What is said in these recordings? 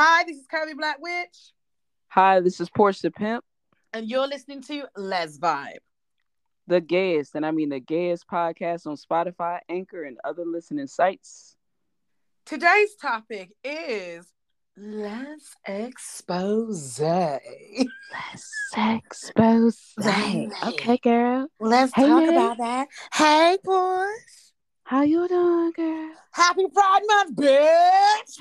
Hi, this is Kirby Black Witch. Hi, this is Porsche the Pimp. And you're listening to Les Vibe. The gayest, and I mean the gayest podcast on Spotify, Anchor, and other listening sites. Today's topic is Les Expose. Les Expose. Okay, girl. Let's talk about that. Hey, Porsche. How you doing, girl? Happy Pride Month, bitch!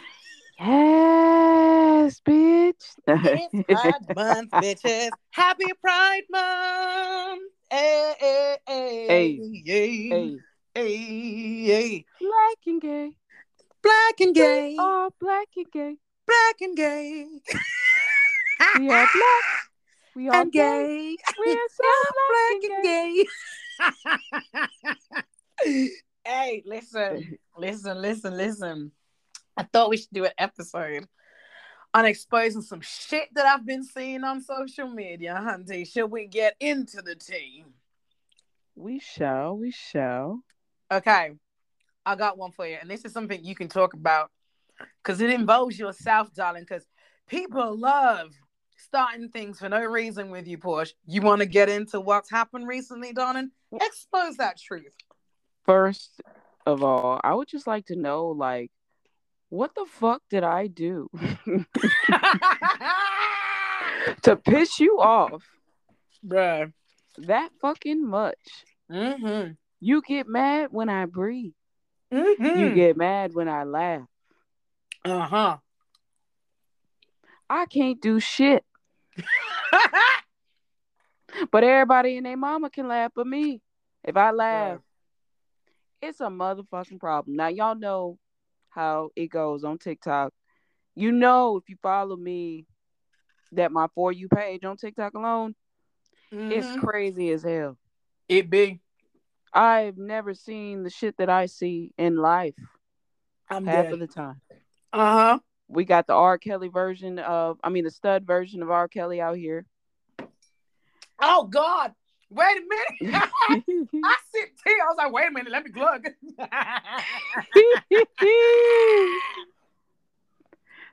Yes, bitch. It's Pride Month, bitches. Happy Pride Month. Hey, hey, hey, hey, hey, hey. Black and gay. Black and gay. Oh, black and gay. Black and gay. We are black. We are gay. We are so black and gay. Hey, listen. I thought we should do an episode on exposing some shit that I've been seeing on social media, hunty. Should we get into the tea? We shall. Okay, I got one for you. And this is something you can talk about because it involves yourself, darling, because people love starting things for no reason with you, Porsche. You want to get into what's happened recently, darling? Expose that truth. First of all, I would just like to know, like, what the fuck did I do to piss you off, bruh? That fucking much. Mm-hmm. You get mad when I breathe. Mm-hmm. You get mad when I laugh. Uh-huh. I can't do shit. But everybody and their mama can laugh but me. If I laugh, it's a motherfucking problem. Now, y'all know how it goes on TikTok. You know, if you follow me, that my For You page on TikTok alone, it's crazy as hell. It be. I've never seen the shit that I see in life. I'm half dead of the time. Uh-huh. We got the R. Kelly version of, I mean, the stud version of R. Kelly out here. Oh, God. Wait a minute. I sent tea. I was like, wait a minute, let me glug.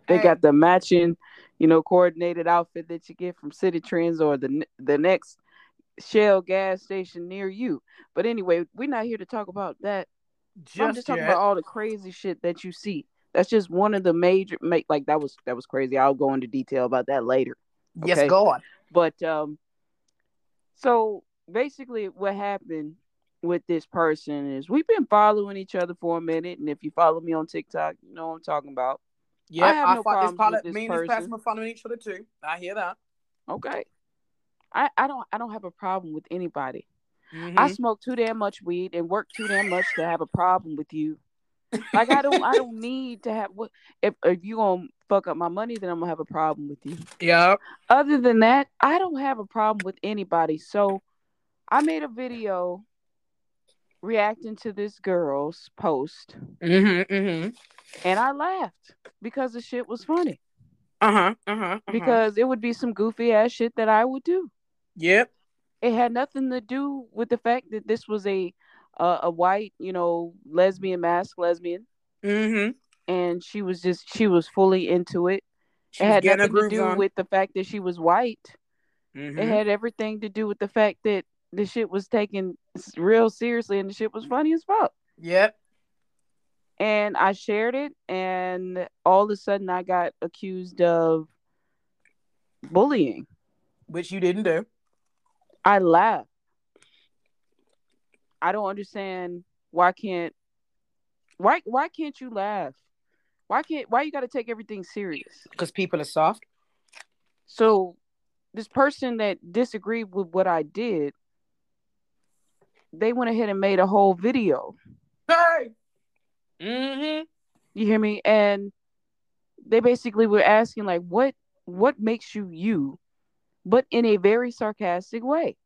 They got the matching, you know, coordinated outfit that you get from City Trends or the next Shell gas station near you. But anyway, we're not here to talk about that. I'm just talking about all the crazy shit that you see. That's just one of the major, like, that was crazy. I'll go into detail about that later. Okay? Yes, go on. But, so basically what happened with this person is we've been following each other for a minute. And if you follow me on TikTok, you know what I'm talking about. Yeah, I thought me and this person were following each other too. I hear that. Okay. I don't have a problem with anybody. Mm-hmm. I smoke too damn much weed and work too damn much to have a problem with you. Like, I don't need to have what if you gonna fuck up my money, then I'm gonna have a problem with you. Yeah. Other than that, I don't have a problem with anybody. So I made a video reacting to this girl's post. Mm-hmm, mm-hmm. And I laughed because the shit was funny. Uh-huh. Uh-huh. Uh-huh. Because it would be some goofy ass shit that I would do. Yep. It had nothing to do with the fact that this was a white, you know, lesbian, masked lesbian. Mm-hmm. And she was fully into it. It had nothing to do with the fact that she was white. Mm-hmm. It had everything to do with the fact that the shit was taken real seriously and the shit was funny as fuck. Yep. And I shared it, and all of a sudden I got accused of bullying. Which you didn't do. I laughed. I don't understand why can't you laugh? Why you got to take everything serious? Because people are soft. So this person that disagreed with what I did, they went ahead and made a whole video. Hey! Mm-hmm. You hear me? And they basically were asking, like, what makes you you, but in a very sarcastic way.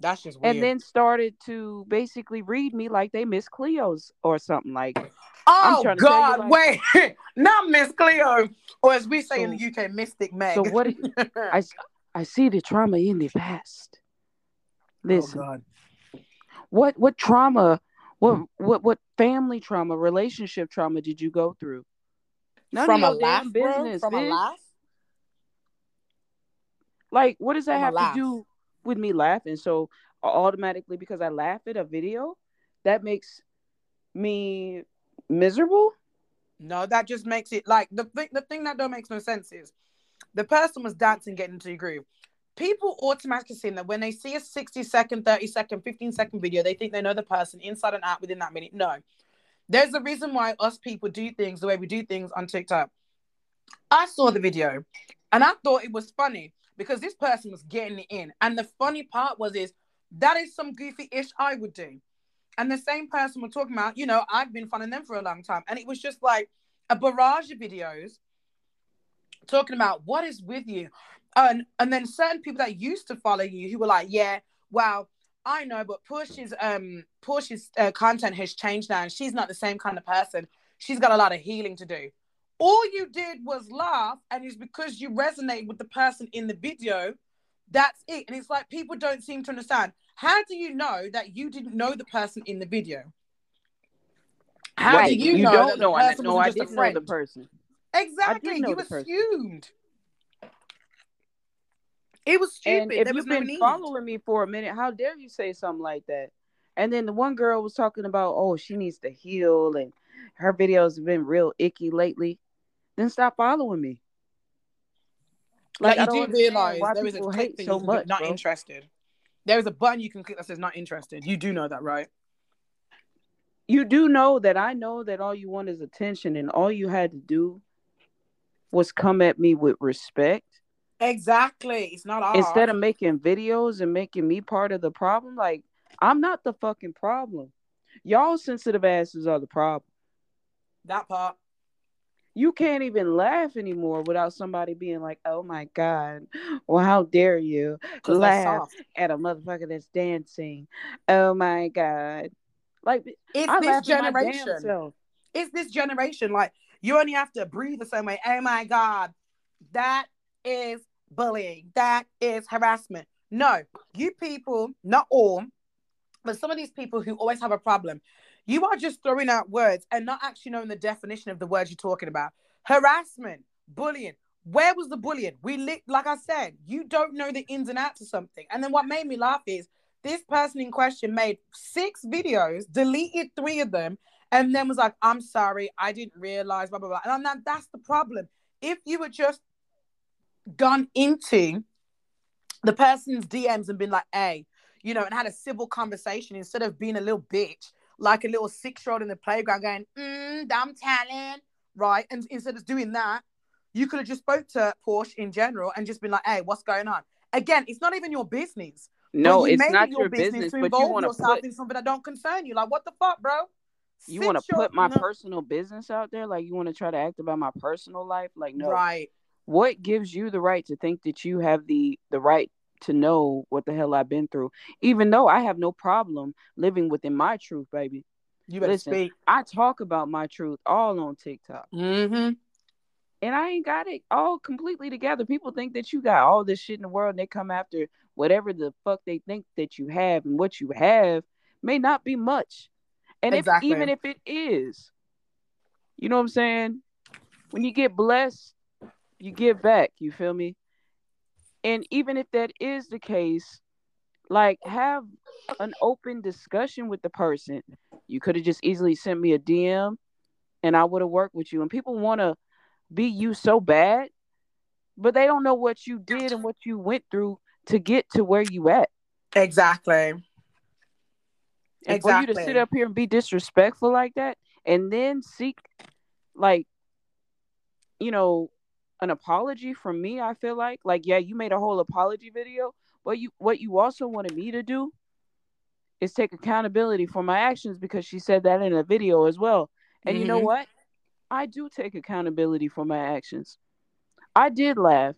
That's just weird. And then started to basically read me like they Miss Cleo's or something like. Oh, I'm God, to like, wait. Not Miss Cleo. Or as we say in the UK, Mystic Meg. So what? I see the trauma in the past. Listen. Oh, God. What trauma, what family trauma, relationship trauma did you go through None of your damn business, bitch. Like, what does that have to do with me laughing? So automatically, because I laugh at a video, that makes me miserable? No, that just makes it like the thing that don't make no sense is the person was dancing, getting into your groove. People automatically see that when they see a 60-second, 30-second, 15-second video, they think they know the person inside and out within that minute. No. There's a reason why us people do things the way we do things on TikTok. I saw the video and I thought it was funny because this person was getting it in. And the funny part was that is some goofy ish I would do. And the same person we're talking about, you know, I've been following them for a long time. And it was just like a barrage of videos talking about what is with you. And then certain people that used to follow you who were like, yeah, well, I know, but Porsche's content has changed now and she's not the same kind of person. She's got a lot of healing to do. All you did was laugh, and it's because you resonate with the person in the video. That's it. And it's like people don't seem to understand. How do you know that you didn't know the person in the video? How do you know that the person was just a friend? No, I didn't know the person. Exactly. You assumed. It was stupid. And if you've been following me for a minute, how dare you say something like that? And then the one girl was talking about, oh, she needs to heal and her videos have been real icky lately. Then stop following me. Like you do realize there is a click that you click not interested. There is a button you can click that says not interested. You do know that, right? You do know that I know that all you want is attention, and all you had to do was come at me with respect. Exactly. It's not ours. Instead of making videos and making me part of the problem, like, I'm not the fucking problem. Y'all sensitive asses are the problem. That part. You can't even laugh anymore without somebody being like, oh my God, well, how dare you laugh at a motherfucker that's dancing? Oh my God. Like, it's this generation. It's this generation. Like, you only have to breathe the same way. Oh my God. That is bullying. That is harassment. No, you people, not all, but some of these people who always have a problem, you are just throwing out words and not actually knowing the definition of the words you're talking about. Harassment, bullying. Where was the bullying? Like I said, you don't know the ins and outs of something. And then what made me laugh is this person in question made 6 videos, deleted 3 of them, and then was like, I'm sorry, I didn't realize, blah, blah, blah. And I'm like, that's the problem. If you were just gone into the person's DMs and been like, hey, you know, and had a civil conversation instead of being a little bitch, like a little 6-year-old in the playground going, I'm telling, right? And instead of doing that, you could have just spoke to Porsche in general and just been like, hey, what's going on? Again, it's not even your business. No, it's not your business to involve yourself in something that don't concern you. Like, what the fuck, bro? You want to put my personal business out there? Like, you want to try to act about my personal life? Like, no. Right. What gives you the right to think that you have the right to know what the hell I've been through, even though I have no problem living within my truth, baby? You better speak. I talk about my truth all on TikTok. Mm-hmm. And I ain't got it all completely together. People think that you got all this shit in the world and they come after whatever the fuck they think that you have, and what you have may not be much. And exactly. Even if it is, you know what I'm saying? When you get blessed, you give back, you feel me? And even if that is the case, like, have an open discussion with the person. You could have just easily sent me a DM and I would have worked with you. And people want to be you so bad, but they don't know what you did and what you went through to get to where you at. Exactly. And for you to sit up here and be disrespectful like that and then seek, like, you know, an apology from me, I feel like, yeah, you made a whole apology video, but what you also wanted me to do is take accountability for my actions, because she said that in a video as well. And You know what? I do take accountability for my actions. I did laugh,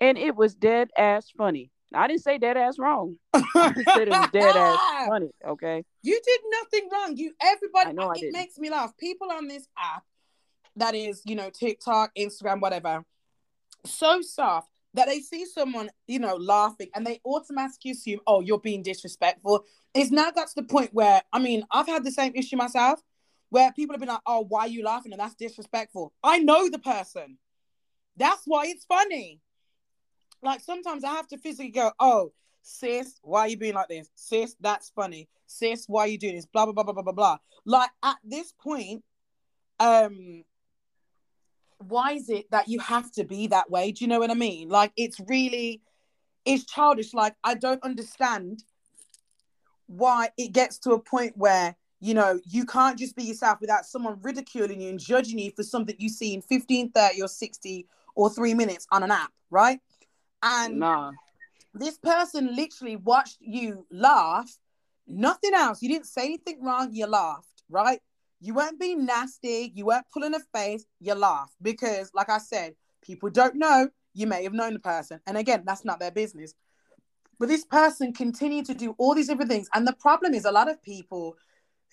and it was dead ass funny. Now, I didn't say dead ass wrong. I said it was dead ass funny. Okay. You did nothing wrong. Everybody. I know it makes me laugh. People on this app, that is, you know, TikTok, Instagram, whatever, so soft that they see someone, you know, laughing and they automatically assume, oh, you're being disrespectful. It's now got to the point where, I mean, I've had the same issue myself. where people have been like, oh, why are you laughing? And that's disrespectful. I know the person. That's why it's funny. Like, sometimes I have to physically go, oh, sis, why are you being like this? Sis, that's funny. Sis, why are you doing this? Blah, blah, blah, blah, blah, blah, blah. Like, at this point, why is it that you have to be that way? Do you know what I mean? Like, it's really, it's childish. Like, I don't understand why it gets to a point where, you know, you can't just be yourself without someone ridiculing you and judging you for something you see in 15, 30 or 60 or 3 minutes on an app, right? And this person literally watched you laugh, nothing else. You didn't say anything wrong, you laughed, right? You weren't being nasty, you weren't pulling a face, you laughed. Because, like I said, people don't know, you may have known the person. And again, that's not their business. But this person continued to do all these different things. And the problem is a lot of people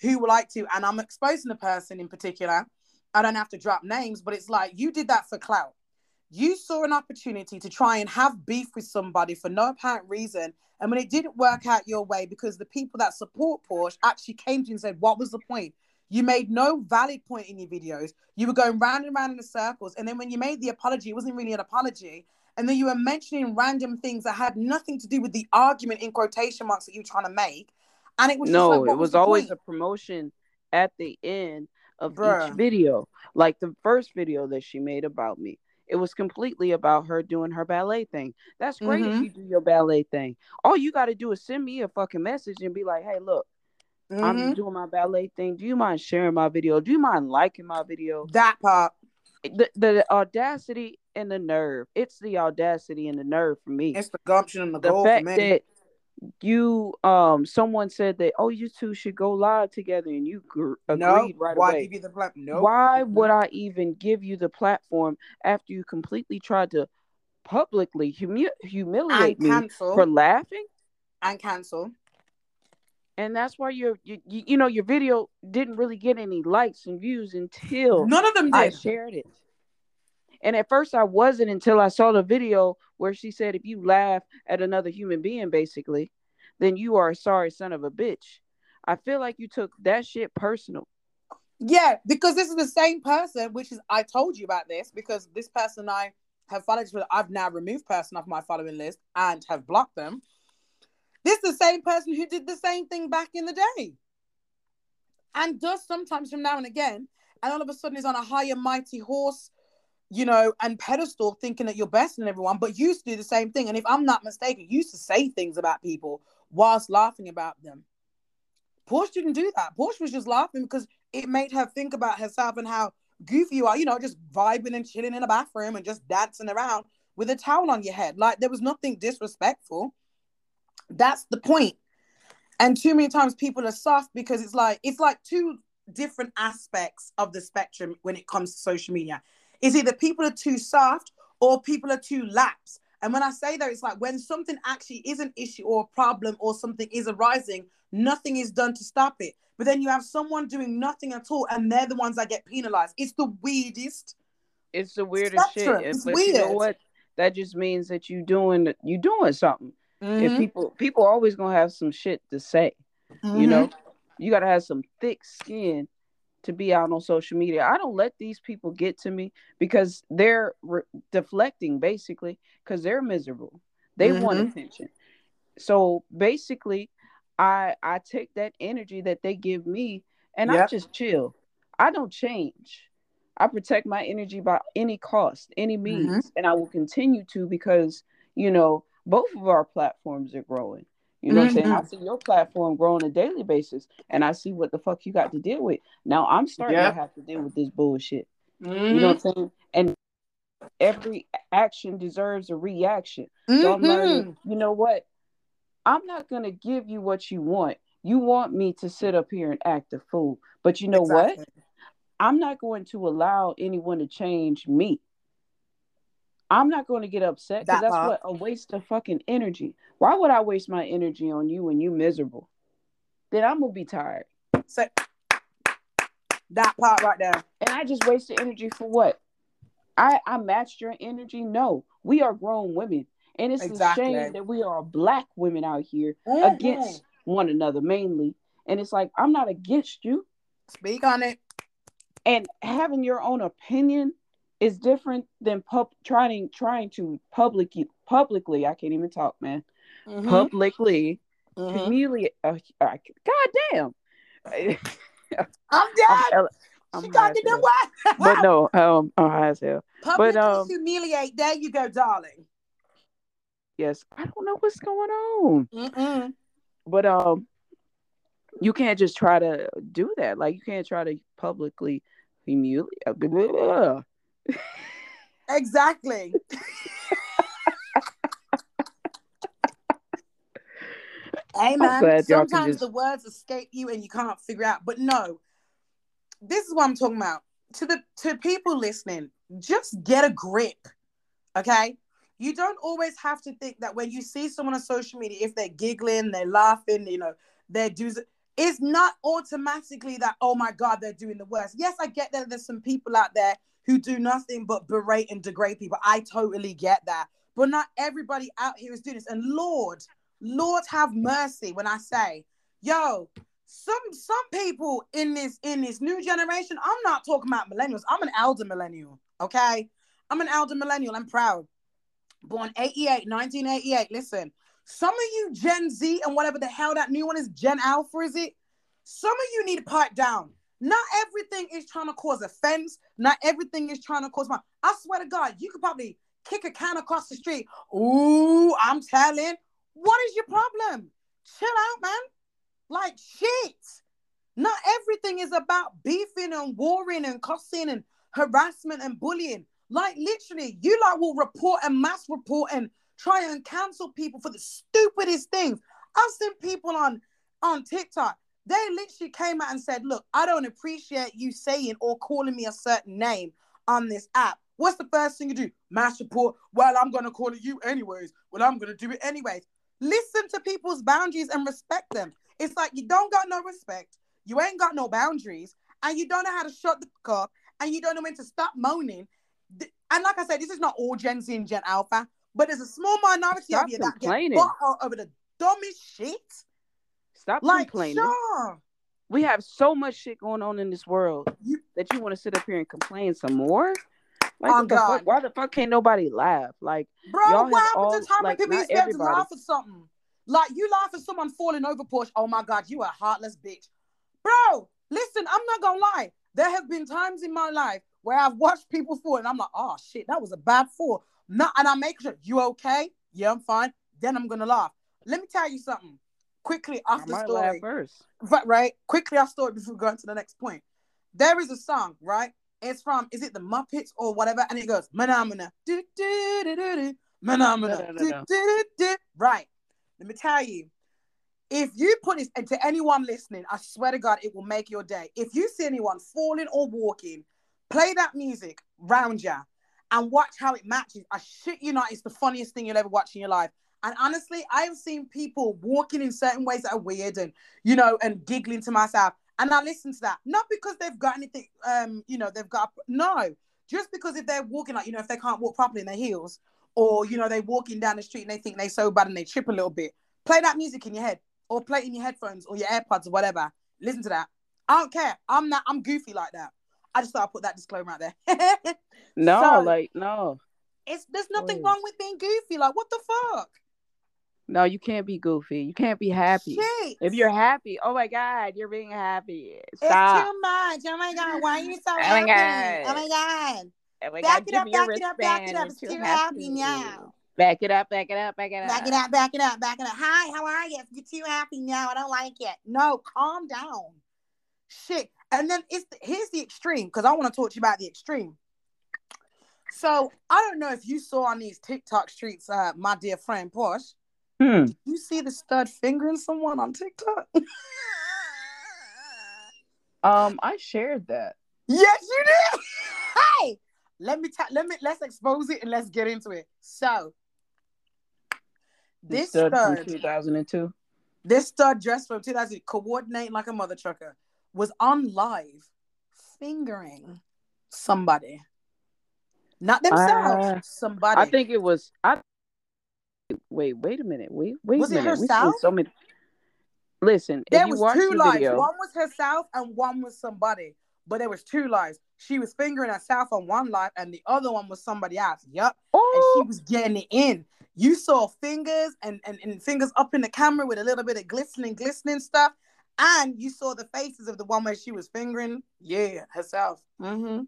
who would like to, and I'm exposing the person in particular, I don't have to drop names, but it's like, you did that for clout. You saw an opportunity to try and have beef with somebody for no apparent reason. And when it didn't work out your way, because the people that support Porsche actually came to you and said, what was the point? You made no valid point in your videos. You were going round and round in the circles. And then when you made the apology, it wasn't really an apology. And then you were mentioning random things that had nothing to do with the argument in quotation marks that you were trying to make. And it was just like, it was always a promotion at the end of each video. Like the first video that she made about me, it was completely about her doing her ballet thing. That's great if you do your ballet thing. All you got to do is send me a fucking message and be like, hey, look, I'm doing my ballet thing. Do you mind sharing my video? Do you mind liking my video? That part. The audacity and the nerve. It's the audacity and the nerve for me. It's the gumption and the goal for me. That you, someone said that, oh, you two should go live together, and you agreed right away. Give you the why would I even give you the platform after you completely tried to publicly humiliate me for laughing and cancel? And that's why your video didn't really get any likes and views until none of them did. I shared it. And at first I wasn't, until I saw the video where she said, if you laugh at another human being, basically, then you are a sorry son of a bitch. I feel like you took that shit personal. Yeah, because this is the same person, which is, I told you about this, because this person I have followed, I've now removed person off my following list and have blocked them. This is the same person who did the same thing back in the day and does sometimes from now and again. And all of a sudden is on a higher mighty horse, you know, and pedestal, thinking that you're better than everyone, but used to do the same thing. And if I'm not mistaken, used to say things about people whilst laughing about them. Porsche didn't do that. Porsche was just laughing because it made her think about herself and how goofy you are, you know, just vibing and chilling in a bathroom and just dancing around with a towel on your head. Like, there was nothing disrespectful. That's the point. And too many times people are soft because it's like two different aspects of the spectrum when it comes to social media. It's either people are too soft or people are too lax. And when I say that, it's like when something actually is an issue or a problem or something is arising, nothing is done to stop it. But then you have someone doing nothing at all, and they're the ones that get penalized. It's the weirdest. It's the weirdest spectrum. Shit. It's weird. You know what? That just means that you're doing something. Mm-hmm. If people always gonna have some shit to say, you know, you gotta have some thick skin to be out on social media. I don't let these people get to me because they're deflecting, basically, because they're miserable. They want attention. So basically, I take that energy that they give me and I just chill. I don't change. I protect my energy by any cost, any means, and I will continue to because, you know, both of our platforms are growing. You know what I'm saying? I see your platform grow on a daily basis, and I see what the fuck you got to deal with. Now I'm starting to have to deal with this bullshit. You know what I'm saying? And every action deserves a reaction. So I'm learning, you know what? I'm not going to give you what you want. You want me to sit up here and act a fool. But you know what? I'm not going to allow anyone to change me. I'm not going to get upset because that's what a waste of fucking energy. Why would I waste my energy on you when you miserable? Then I'm going to be tired. So, that part right there. And I just wasted energy for what? I matched your energy? No. We are grown women. And it's a shame that we are Black women out here against one another mainly. And it's like, I'm not against you. Speak on it. And having your own opinion is different than trying to publicly I can't even talk, man. Mm-hmm. Publicly humiliate. God damn. I'm dead. She got to do what? But no, I'm high as hell. Publicly humiliate. There you go, darling. Yes, I don't know what's going on. Mm-mm. But you can't just try to do that. Like, you can't try to publicly humiliate. Exactly. Amen. Sometimes the words escape you and you can't figure out. But no, this is what I'm talking about. To people listening, just get a grip, okay? You don't always have to think that when you see someone on social media, if they're giggling, they're laughing, you know, they're doing... It's not automatically that, oh my God, they're doing the worst. Yes, I get that there's some people out there who do nothing but berate and degrade people. I totally get that. But not everybody out here is doing this. And Lord have mercy when I say, yo, some people in this new generation, I'm not talking about millennials. I'm an elder millennial, okay? I'm an elder millennial. I'm proud. Born 1988. Listen, some of you Gen Z and whatever the hell that new one is, Gen Alpha, is it? Some of you need to pipe down. Not everything is trying to cause offense. Not everything is trying to cause... I swear to God, you could probably kick a can across the street. Ooh, I'm telling... What is your problem? Chill out, man. Like, shit. Not everything is about beefing and warring and cussing and harassment and bullying. Like, literally, you like will report and mass report and try and cancel people for the stupidest things. I've seen people on TikTok. They literally came out and said, look, I don't appreciate you saying or calling me a certain name on this app. What's the first thing you do? Mass report. Well, I'm going to call it you anyways. Well, I'm going to do it anyways. Listen to people's boundaries and respect them. It's like you don't got no respect, you ain't got no boundaries, and you don't know how to shut the fuck up, and you don't know when to stop moaning. And like I said, this is not all Gen Z and Gen Alpha, but there's a small minority of you that get butthurt over the dumbest shit. Stop complaining. Sure. We have so much shit going on in this world that you want to sit up here and complain some more? Like, oh, God. Why the fuck can't nobody laugh? Like, bro, why happened to time when people used to be able to laugh at something? Like, you laugh at someone falling over, Porsche. Oh my God, you a heartless bitch. Bro, listen, I'm not gonna lie. There have been times in my life where I've watched people fall and I'm like, oh shit, that was a bad fall. No, and I make sure, you okay? Yeah, I'm fine. Then I'm gonna laugh. Let me tell you something quickly off the story. Laugh first. Right? Quickly off story before we go into the next point. There is a song, right? It's from, is it the Muppets or whatever? And it goes, Menomina. Do, do, do, do, do. Menomina. No. Do, do, do. Right. Let me tell you, if you put this, and to anyone listening, I swear to God, it will make your day. If you see anyone falling or walking, play that music round ya and watch how it matches. I shit you not, it's the funniest thing you'll ever watch in your life. And honestly, I have seen people walking in certain ways that are weird and, you know, and giggling to myself. And I listen to that, not because they've got anything, you know, they've got, no, just because if they're walking, like, you know, if they can't walk properly in their heels or, you know, they're walking down the street and they think they're so bad and they trip a little bit, play that music in your head or play it in your headphones or your AirPods or whatever. Listen to that. I don't care. I'm goofy like that. I just thought I'd put that disclaimer out there. No. There's nothing wrong with being goofy. Like, what the fuck? No, you can't be goofy. You can't be happy. Shit. If you're happy, oh my God, you're being happy. Stop. It's too much. Oh my God, why are you so happy? Oh my God. Oh my God. Back it up, back it up, back it up. It's too happy now. Back it up, back it up, back it up. Back it up, back it up, back it up. Hi, how are you? You're too happy now. I don't like it. No, calm down. Shit. And then here's the extreme, because I want to talk to you about the extreme. So I don't know if you saw on these TikTok streets, my dear friend Porsche. Did you see the stud fingering someone on TikTok? I shared that. Yes, you did. Hey, let's expose it and let's get into it. So, this stud from 2002. This stud dressed from 2002, coordinating like a mother trucker, was on live fingering somebody, not themselves. Somebody. I think it was. Wait a minute. Wait a minute. Was it herself? So many... Listen, there was two lives. One was herself and one was somebody. but there was two lives. She was fingering herself on one live, and the other one was somebody else. Yep. Oh. And she was getting it in. You saw fingers and fingers up in the camera with a little bit of glistening stuff. And you saw the faces of the one where she was fingering, herself. Mm-hmm.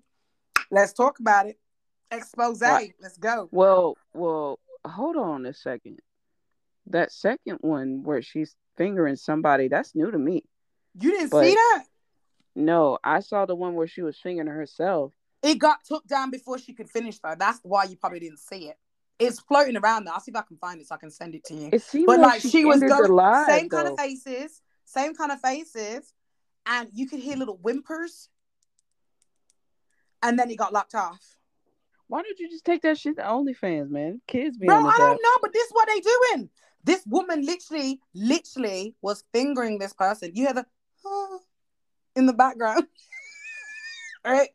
Let's talk about it. Expose. Right. Let's go. Well, hold on a second. That second one where she's fingering somebody, that's new to me. You didn't see that? No, I saw the one where she was fingering herself. It got took down before she could finish, though. That's why you probably didn't see it. It's floating around now. I'll see if I can find it so I can send it to you. It seemed like she was going alive, same kind of faces, and you could hear little whimpers, and then it got locked off. Why don't you just take that shit to OnlyFans, man? Kids be on this app. Bro, I don't know, but this is what they doing. This woman literally was fingering this person. You hear the in the background. All right.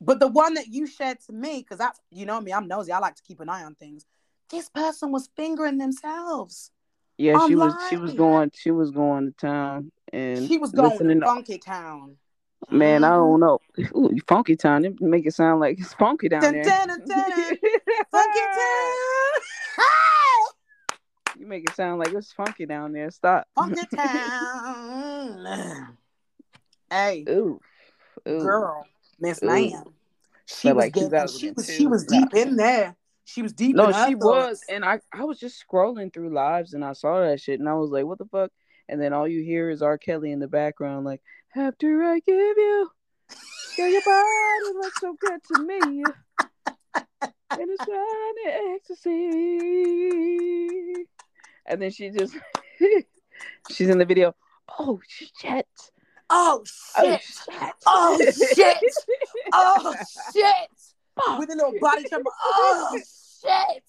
But the one that you shared to me, because that's, you know me, I'm nosy. I like to keep an eye on things. This person was fingering themselves. Yeah, online. she was going to town, and she was going to Funky Town. Man, I don't know. Ooh, Funky Town. It make it sound like it's funky down there. Funky Town. You make it sound like it's funky down there. Stop. Funky Town. Hey. Ooh. Girl. Miss Ma'am. She was deep in there. She was deep in there. No, she was. And I was just scrolling through lives, and I saw that shit, and I was like, what the fuck? And then all you hear is R. Kelly in the background, like, after I give you, girl, your body looks so good to me, and it's shining ecstasy. And then she just, she's in the video. Oh shit! Oh shit! Oh shit! Oh shit! Oh, shit. Oh, with a little body camera. Oh shit!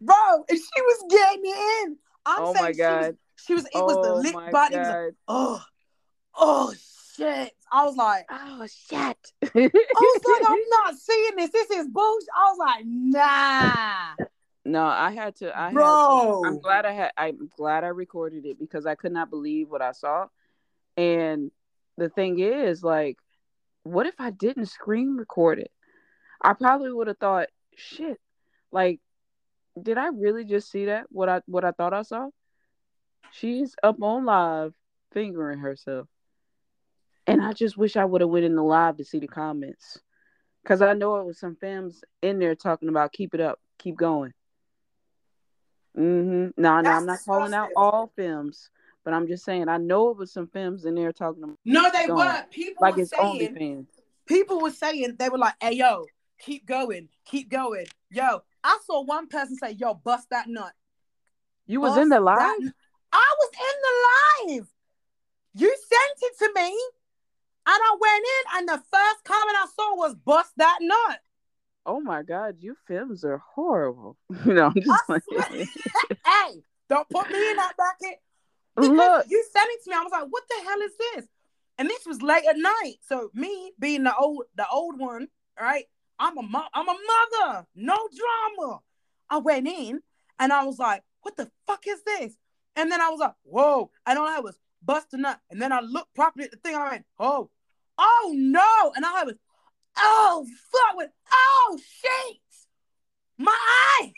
Bro, and she was getting it in. I'm saying my God. It was the lit body. Like, oh shit. I was like, oh shit. I was like, I'm not seeing this. This is bullshit. I was like, nah. No, I had to. I'm glad I recorded it because I could not believe what I saw. And the thing is, like, what if I didn't screen record it? I probably would have thought, shit, like, did I really just see that? What I thought I saw? She's up on live fingering herself. And I just wish I would have went in the live to see the comments. Because I know it was some femmes in there talking about keep it up, keep going. Mm-hmm. No, I'm not calling out all femmes. But I'm just saying, I know it was some femmes in there talking about No, they were. People were saying, they were like, hey, yo, keep going. Yo. I saw one person say, yo, bust that nut. You was in the live? I was in the live. You sent it to me, and I went in, and the first comment I saw was, bust that nut. Oh, my God. You films are horrible. You know, I'm just like... Hey, don't put me in that bucket. Because you sent it to me. I was like, what the hell is this? And this was late at night. So me being the old one, right? I'm a mother. No drama. I went in and I was like, what the fuck is this? And then I was like, whoa. And all I was busting up. And then I looked properly at the thing. And I went, oh no. And all I was, oh fuck with, oh shit. My eye.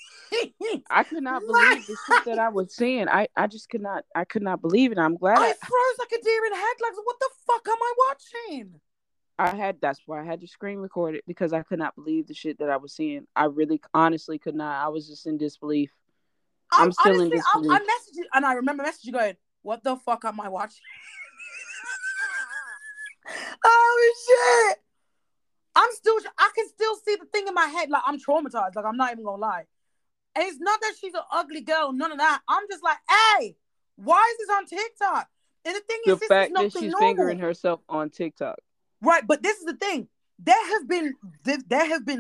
I could not believe the shit that I was seeing. I just could not. I could not believe it. I'm glad. I froze like a deer in headlights. What the fuck am I watching? That's why I had to screen record it because I could not believe the shit that I was seeing. I really honestly could not. I was just in disbelief. I'm still in disbelief. I messaged you and I remember messaging you going, what the fuck am I watching? Oh shit. I can still see the thing in my head. Like I'm traumatized. Like I'm not even gonna lie. And it's not that she's an ugly girl, none of that. I'm just like, hey, why is this on TikTok? And the thing is, the fact that she's fingering herself on TikTok. Right, but this is the thing. There have been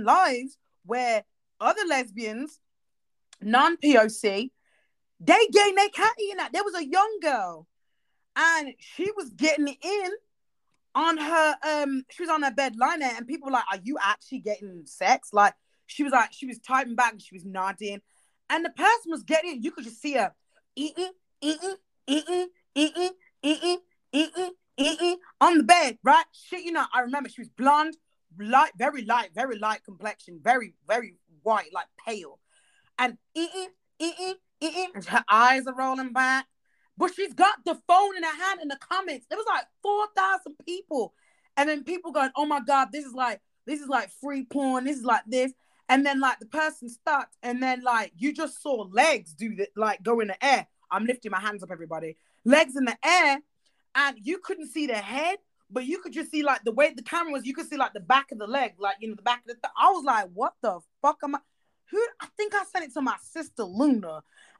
lives where other lesbians, non-POC, they gain their cat eating out. There was a young girl, and she was getting it in on her. She was on her bed lying there, and people were like, "Are you actually getting sex?" Like she was typing back, and she was nodding, and the person was getting it. You could just see her eating, eating, eating, eating, eating, eating, eating on the bed, right? Shit, you know, I remember she was blonde, very light complexion, very, very white, like pale. And eating, her eyes are rolling back. But she's got the phone in her hand in the comments. It was like 4,000 people. And then people going, oh my God, this is like free porn. This is like this. And then like the person starts, and then like you just saw legs do that, like go in the air. I'm lifting my hands up, everybody. Legs in the air, and you couldn't see the head, but you could just see like the way the camera was. You could see like the back of the leg, like, you know, the back of the. I was like, what the fuck am I? Who? I think I sent it to my sister Luna,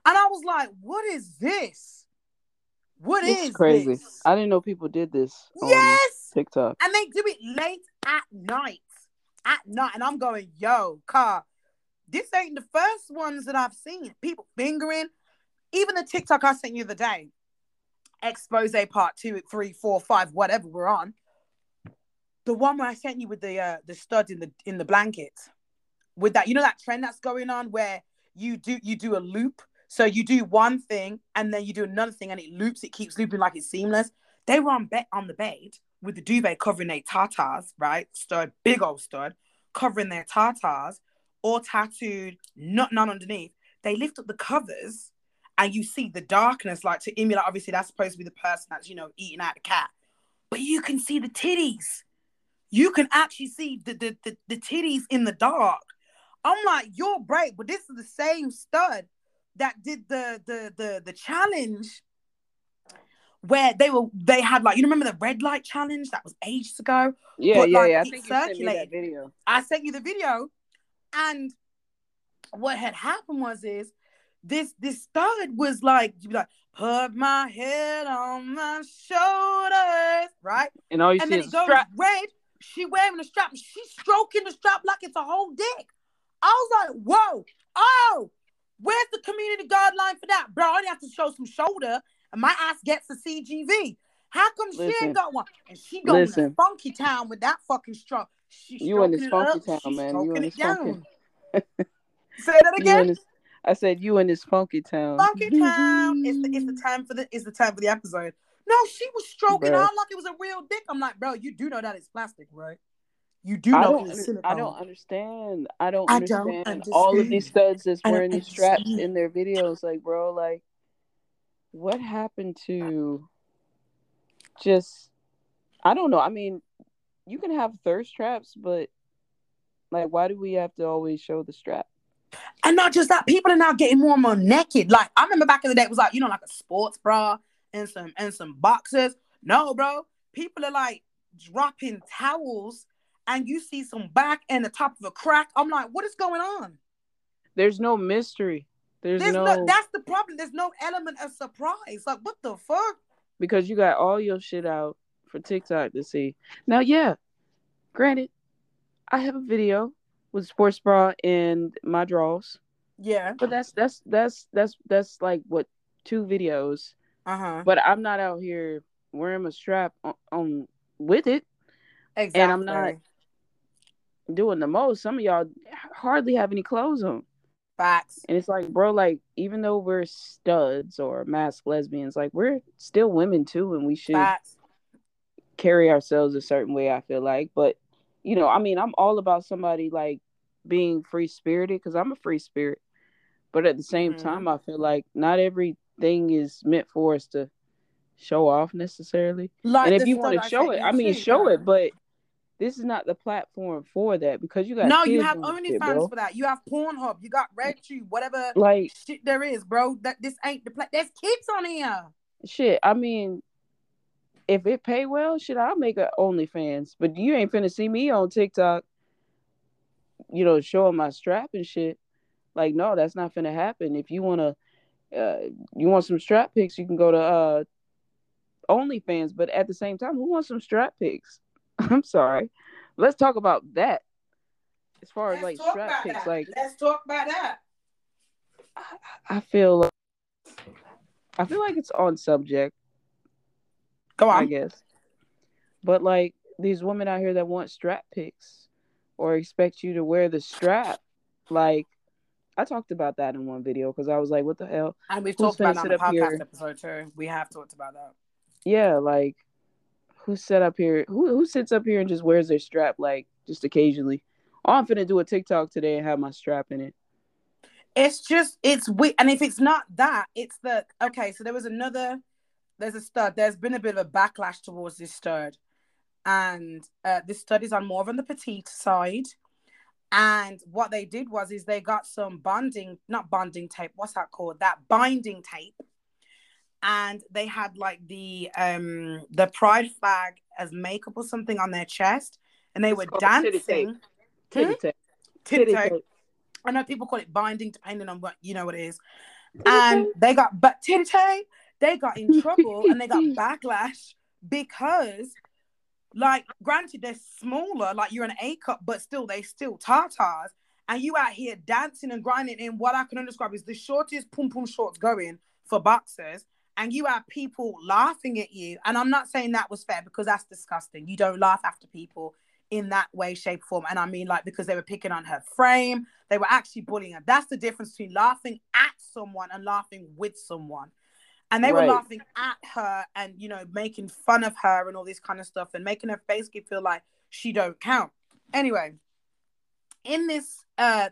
and I was like, what is this? It's crazy. This? I didn't know people did this on TikTok, and they do it late at night. And I'm going, yo, car, this ain't the first ones that I've seen. People fingering, even the TikTok I sent you the day, expose part 2, 3, 4, 5, whatever we're on. The one where I sent you with the stud in the blanket, with that, you know, that trend that's going on where you do a loop. So you do one thing and then you do another thing and it loops. It keeps looping like it's seamless. They were on the bed with the duvet covering their tatas, right? Stud, big old stud, covering their tatas, all tattooed, none underneath. They lift up the covers and you see the darkness, like to emulate. Obviously, that's supposed to be the person that's, you know, eating out the cat. But you can see the titties. You can actually see the titties in the dark. I'm like, you're brave, but this is the same stud that did the challenge where they had like, you remember the red light challenge that was ages ago? Yeah. I think you sent me that video. I sent you the video, and what had happened was this stud was like, you'd be like, put my head on my shoulders, right? And all you and see then is it goes strap. Red. She waving the strap. She's stroking the strap like it's a whole dick. I was like, whoa, oh. Where's the community guideline for that? Bro, I only have to show some shoulder and my ass gets a CGV. How come she ain't got one? And she going to Funky Town with that fucking stroke. You in this Funky Town, man. You in this Funky. Say that again. I said you in this Funky Town. Funky Town. It's the time for the episode. No, she was stroking out like it was a real dick. I'm like, bro, you do know that it's plastic, right? You do know I don't understand all of these studs that's wearing these straps in their videos. Like, bro, like, what happened to just, I don't know. I mean, you can have thirst traps, but like, why do we have to always show the strap? And not just that, people are now getting more and more naked. Like, I remember back in the day, it was like, you know, like a sports bra and some boxers. No, bro, people are like dropping towels. And you see some back and the top of a crack. I'm like, what is going on? There's no mystery. There's no. That's the problem. There's no element of surprise. Like, what the fuck? Because you got all your shit out for TikTok to see. Now, yeah, granted, I have a video with sports bra and my drawers. Yeah, but that's like what, 2 videos. But I'm not out here wearing a strap on with it. Exactly. And I'm not doing the most. Some of y'all hardly have any clothes on. Facts. And it's like, bro, like, even though we're studs or masked lesbians, like, we're still women too, and we should carry ourselves a certain way, I feel like. But, you know, I mean, I'm all about somebody like being free-spirited, because I'm a free spirit, but at the same time, I feel like not everything is meant for us to show off necessarily. Like, and if you want to show it, I mean, show it, but this is not the platform for that, because you got you have OnlyFans for that. You have Pornhub. You got RedTube. Whatever like shit there is, bro. That this ain't the place. There's kids on here. Shit, I mean, if it pay well, shit, I'll make an OnlyFans. But you ain't finna see me on TikTok, you know, showing my strap and shit. Like, no, that's not finna happen. If you wanna, you want some strap pics, you can go to OnlyFans. But at the same time, who wants some strap pics? I'm sorry. Let's talk about that. As far as like strap pics, like, let's talk about that. I feel like it's on subject. Go on, I guess. But like these women out here that want strap pics or expect you to wear the strap, like I talked about that in one video because I was like, "What the hell?" And we've talked about that on the podcast episode too. We have talked about that. yeah, like who sits up here and just wears their strap like just occasionally? I'm finna do a TikTok today and have my strap in it. It's just, it's weird. And if it's not that, it's the, okay, so there's a stud. There's been a bit of a backlash towards this stud. And this stud is on more of on the petite side. And what they did was they got some binding tape. And they had like the pride flag as makeup or something on their chest. And they were dancing. Titty tape. I know people call it binding, depending on what you know what it is. And they got in trouble and they got backlash because, like, granted they're smaller, like you're an A cup, but still they still tartars. And you out here dancing and grinding in what I can describe is the shortest pum pum shorts going for boxers. And you have people laughing at you. And I'm not saying that was fair because that's disgusting. You don't laugh after people in that way, shape, form. And I mean, like, because they were picking on her frame, they were actually bullying her. That's the difference between laughing at someone and laughing with someone. And they were laughing at her and, you know, making fun of her and all this kind of stuff and making her basically feel like she don't count. Anyway, in this,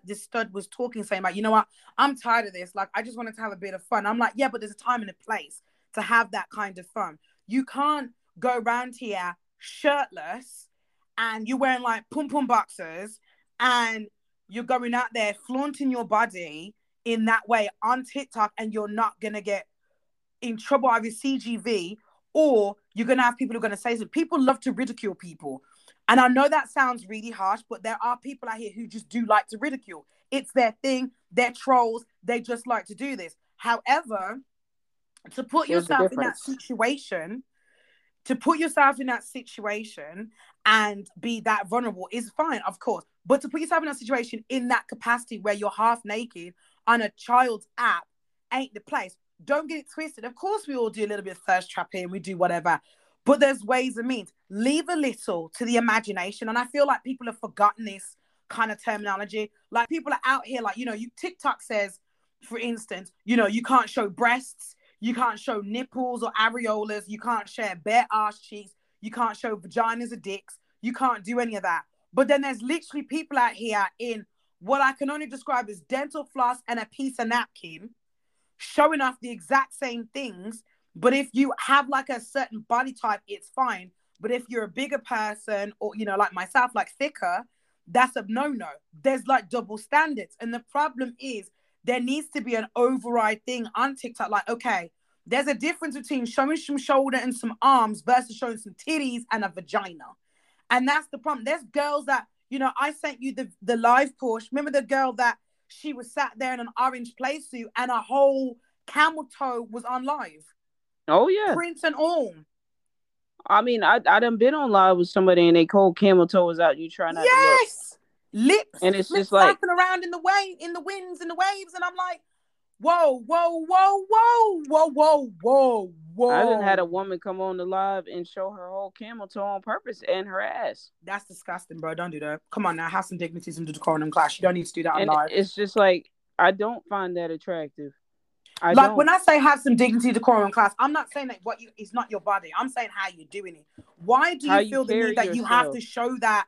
this stud was talking, saying like, you know what, I'm tired of this. Like, I just wanted to have a bit of fun. I'm like, yeah, but there's a time and a place to have that kind of fun. You can't go around here shirtless and you're wearing like pum pum boxers and you're going out there flaunting your body in that way on TikTok and you're not going to get in trouble with your CGV or you're going to have people who are going to say so. People love to ridicule people. And I know that sounds really harsh, but there are people out here who just do like to ridicule. It's their thing. They're trolls. They just like to do this. However, to put yourself in that situation and be that vulnerable is fine, of course. But to put yourself in that situation in that capacity where you're half naked on a child's app ain't the place. Don't get it twisted. Of course, we all do a little bit of thirst trapping. We do whatever. But there's ways and means. Leave a little to the imagination. And I feel like people have forgotten this kind of terminology. Like people are out here like, you know, TikTok says, for instance, you know, you can't show breasts. You can't show nipples or areolas. You can't share bare ass cheeks. You can't show vaginas or dicks. You can't do any of that. But then there's literally people out here in what I can only describe as dental floss and a piece of napkin showing off the exact same things. But if you have like a certain body type, it's fine. But if you're a bigger person or, you know, like myself, like thicker, that's a no-no. There's like double standards. And the problem is, there needs to be an override thing on TikTok. Like, okay, there's a difference between showing some shoulder and some arms versus showing some titties and a vagina. And that's the problem. There's girls that, you know, I sent you the live Porsche. Remember the girl that she was sat there in an orange play suit and a whole camel toe was on live? Oh, yeah. Prints and all. I mean, I done been on live with somebody and they cold camel toe was out. You try not to look. Lips and it's just like flapping around in the way in the winds and the waves, and I'm like, whoa, whoa, whoa, whoa, whoa, whoa, whoa, whoa. I done had a woman come on the live and show her whole camel toe on purpose and her ass. That's disgusting, bro. Don't do that. Come on now, have some dignity, some decorum, class. You don't need to do that on live. It's just like I don't find that attractive. When I say have some dignity, decorum, class, I'm not saying that it's not your body. I'm saying how you're doing it. Why do you feel the need that you have to show that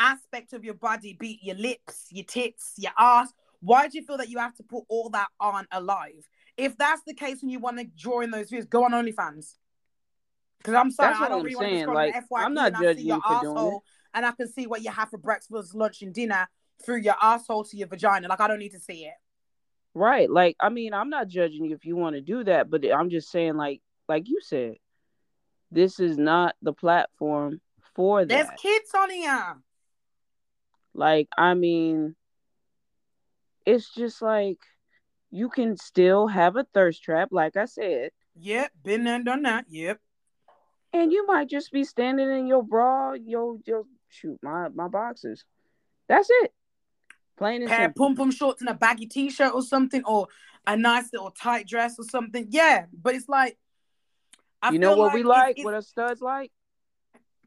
aspect of your body, be it your lips, your tits, your ass? Why do you feel that you have to put all that on alive? If that's the case and you want to draw in those views, go on OnlyFans. Because I'm sorry, I don't really want to describe FYP. I'm not judging you for doing it. And I can see what you have for breakfast, lunch, and dinner through your asshole to your vagina. Like, I don't need to see it. Right. Like, I mean, I'm not judging you if you want to do that, but I'm just saying, like you said, this is not the platform for that. There's kids on here. Like, I mean, it's just like you can still have a thirst trap, like I said. Yep, been there, done that. Yep. And you might just be standing in your bra, my boxers. That's it. Plain and simple. Pum pum shorts and a baggy t-shirt or something, or a nice little tight dress or something. Yeah, but it's like, you know what we like? What our studs like?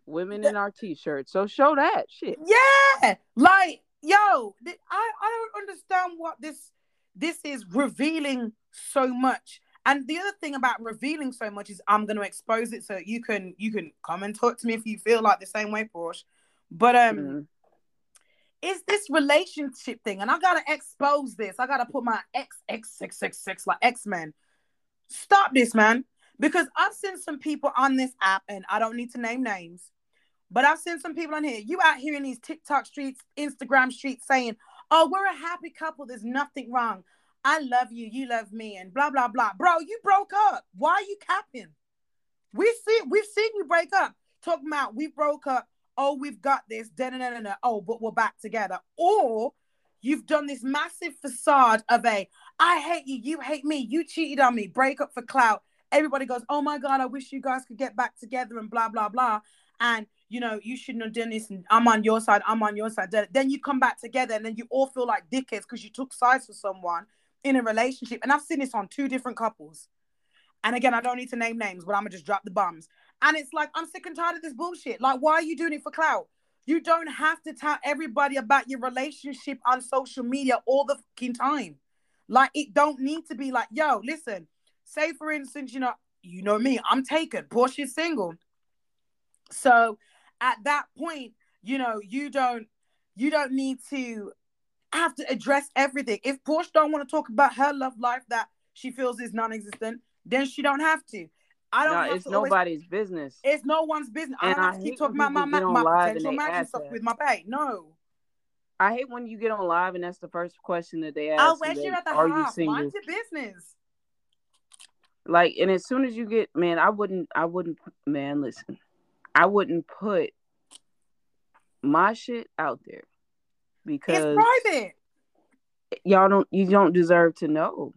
Women in our t-shirts, so show that shit. Yeah, like, yo, I don't understand what this is revealing so much. And the other thing about revealing so much is I'm going to expose it so that you can come and talk to me if you feel like the same way, Porsche. But it's this relationship thing, and I got to expose this. I got to put my XXXXX like X-Men. Stop this, man. Because I've seen some people on this app, and I don't need to name names, but I've seen some people on here. You out here in these TikTok streets, Instagram streets saying, oh, we're a happy couple. There's nothing wrong. I love you. You love me. And blah, blah, blah. Bro, you broke up. Why are you capping? We've seen you break up. Talking about we broke up. Oh, we've got this. Da-da-da-da-da. Oh, but we're back together. Or you've done this massive facade of a, I hate you. You hate me. You cheated on me. Break up for clout. Everybody goes, oh my God, I wish you guys could get back together and blah, blah, blah. And, you know, you shouldn't have done this. And I'm on your side. I'm on your side. Then you come back together and then you all feel like dickheads because you took sides for someone in a relationship. And I've seen this on 2 different couples. And again, I don't need to name names, but I'm going to just drop the bombs. And it's like, I'm sick and tired of this bullshit. Like, why are you doing it for clout? You don't have to tell everybody about your relationship on social media all the fucking time. Like, it don't need to be like, yo, listen, say for instance, you know me, I'm taken. Porsche is single. So at that point, you don't need to have to address everything. If Porsche don't want to talk about her love life that she feels is non-existent, then she don't have to. I don't. No, it's nobody's business. It's no one's business. I don't have to keep talking about my potential matching stuff with my bae. No. I hate when you get on live and that's the first question that they ask. Oh, where's you at the house? Mind your business. Like, and as soon as you get, man, I wouldn't put my shit out there because it's private. You don't deserve to know.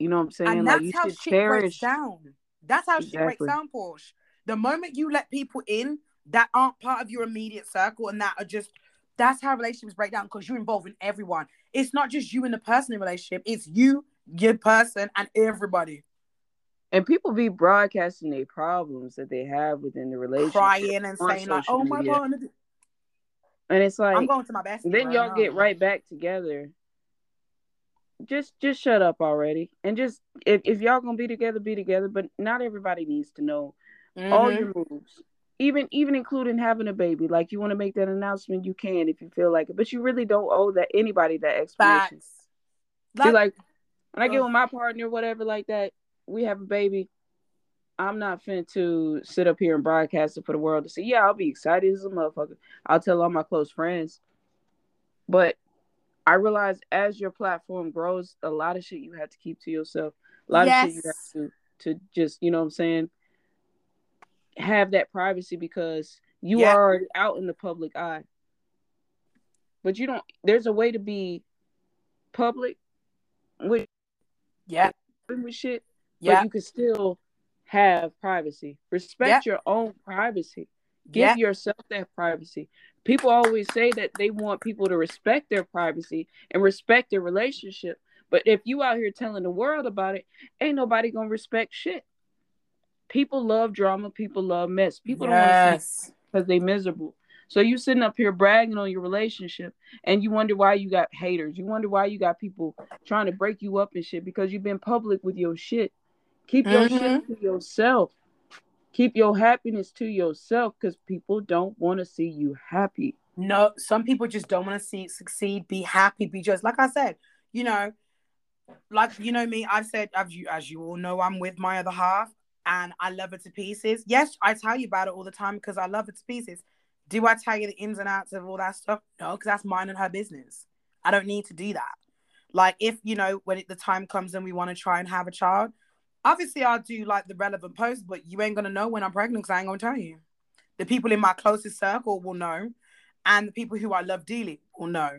You know what I'm saying? And that's like, you how should shit cherish... breaks down. That's how exactly. Shit breaks down, Porsche. The moment you let people in that aren't part of your immediate circle and that are just, that's how relationships break down because you're involving everyone. It's not just you and the person in the relationship. It's you, your person, and everybody. And people be broadcasting their problems that they have within the relationship. Crying and saying like, oh my God. And it's like, I'm going to my basket. Then y'all get right back together. Just shut up already. And just, if y'all going to be together. But not everybody needs to know all your moves. Even including having a baby. Like, you want to make that announcement, you can if you feel like it. But you really don't owe that anybody that explanation. Facts. Like when I get with my partner or whatever like that, we have a baby. I'm not finna to sit up here and broadcast it for the world to see. Yeah, I'll be excited as a motherfucker. I'll tell all my close friends. But I realize as your platform grows, a lot of shit you have to keep to yourself. A lot of shit you have to just, you know what I'm saying, have that privacy because you are already out in the public eye. But you don't, there's a way to be public with shit. Yeah. But you can still have privacy. Respect your own privacy. Give yourself that privacy. People always say that they want people to respect their privacy and respect their relationship. But if you out here telling the world about it, ain't nobody going to respect shit. People love drama. People love mess. People don't want to see because they're miserable. So you sitting up here bragging on your relationship and you wonder why you got haters. You wonder why you got people trying to break you up and shit because you've been public with your shit. Keep your shit to yourself. Keep your happiness to yourself because people don't want to see you happy. No, some people just don't want to see succeed, be happy, be just like I said, me, I've said, as you all know, I'm with my other half and I love her to pieces. Yes, I tell you about it all the time because I love her to pieces. Do I tell you the ins and outs of all that stuff? No, because that's mine and her business. I don't need to do that. Like if, when the time comes and we want to try and have a child, obviously, I'll do, the relevant posts, but you ain't going to know when I'm pregnant because I ain't going to tell you. The people in my closest circle will know, and the people who I love dearly will know.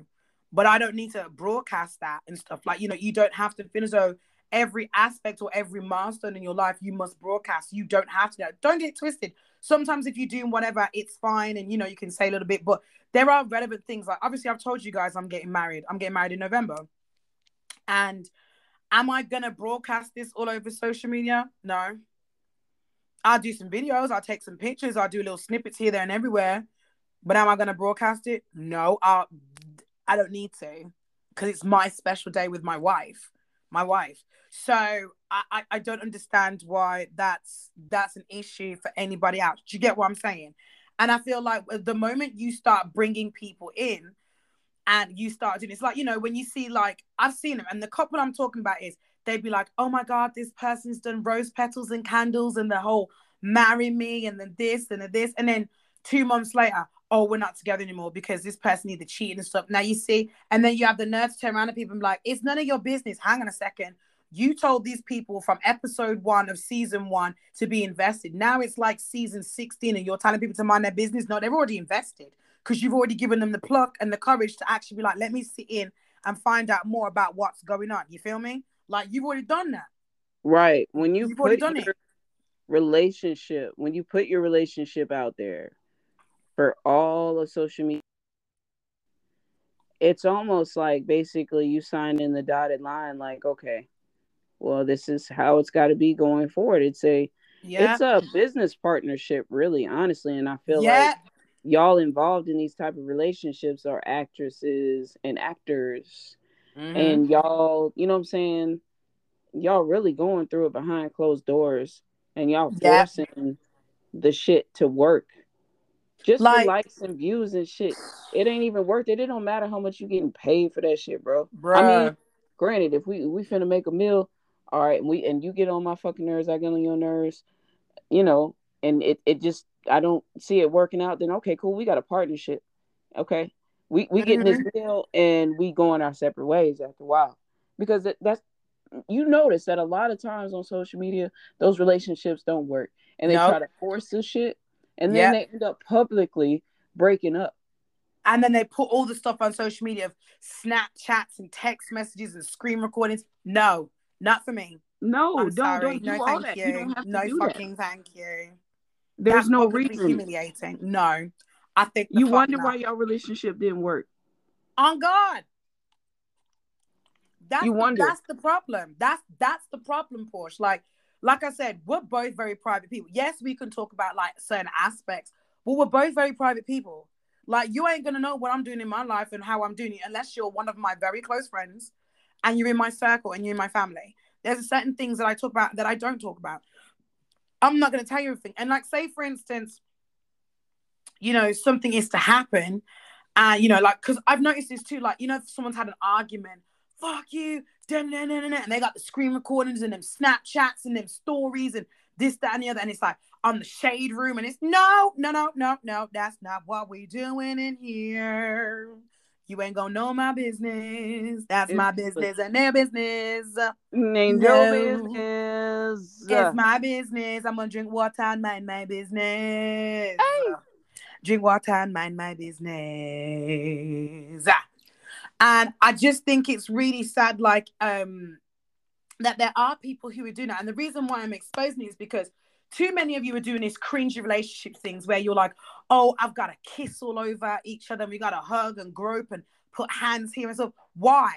But I don't need to broadcast that and stuff. You don't have to feel as though every aspect or every milestone in your life you must broadcast. You don't have to know. Don't get it twisted. Sometimes if you do whatever, it's fine, and, you can say a little bit. But there are relevant things. Like, obviously, I've told you guys I'm getting married. I'm getting married in November. And... am I going to broadcast this all over social media? No. I'll do some videos. I'll take some pictures. I'll do little snippets here, there, and everywhere. But am I going to broadcast it? No. I don't need to because it's my special day with my wife. So I don't understand why that's an issue for anybody else. Do you get what I'm saying? And I feel like the moment you start bringing people in and you start doing, it's like, you know, when you see, like, I've seen them, and the couple I'm talking about is, they'd be like, oh my God, this person's done rose petals and candles and the whole marry me and then this and then this. And then 2 months later, oh, we're not together anymore because this person either cheated and stuff. Now you see, and then you have the nerve to turn around to people and be like, it's none of your business. Hang on a second. You told these people from episode 1 of season 1 to be invested. Now it's like season 16 and you're telling people to mind their business. No, they're already invested because you've already given them the pluck and the courage to actually be like, let me sit in and find out more about what's going on. You feel me? Like, you've already done that. Right. When you put your relationship, when you put your relationship out there for all of social media, it's almost like basically you sign in the dotted line, like, okay, well, this is how it's got to be going forward. It's a business partnership, really, honestly. And I feel like y'all involved in these type of relationships are actresses and actors. Mm-hmm. And y'all, you know what I'm saying? Y'all really going through it behind closed doors, and y'all forcing the shit to work. Just like, for likes and views and shit. It ain't even worth it. It don't matter how much you getting paid for that shit, bro. Bruh. I mean, granted, if we finna make a meal, all right, and you get on my fucking nerves, I get on your nerves, you know, and it just, I don't see it working out, then okay, cool, we got a partnership. Okay. We getting this deal and we going our separate ways after a while, because that's, you notice that a lot of times on social media, those relationships don't work and they try to force this shit, and then they end up publicly breaking up. And then they put all the stuff on social media of Snapchats and text messages and screen recordings. No, not for me. No, don't do all that. You don't have to do that. No fucking thank you. There's no reason. Humiliating. No. I think you wonder why your relationship didn't work. On God, that's the problem. That's the problem, Porsche. Like I said, we're both very private people. Yes, we can talk about like certain aspects, but we're both very private people. Like, you ain't gonna know what I'm doing in my life and how I'm doing it unless you're one of my very close friends, and you're in my circle and you're in my family. There's certain things that I talk about that I don't talk about. I'm not gonna tell you everything. And like, say for instance, you know, something is to happen, and you know, like, because I've noticed this too, like, you know, if someone's had an argument, fuck you, and they got the screen recordings and them Snapchats and them stories and this, that, and the other, and it's like, on the shade room, and it's no, that's not what we doing in here. You ain't gonna know my business. That's my business and their business. Ain't no business. It's my business. I'm gonna drink water and mind my business. Hey. Drink water and mind my business. And I just think it's really sad, like, that there are people who are doing that. And the reason why I'm exposing it is because too many of you are doing these cringy relationship things where you're like, oh, I've got to kiss all over each other, and we got to hug and grope and put hands here and stuff. Why?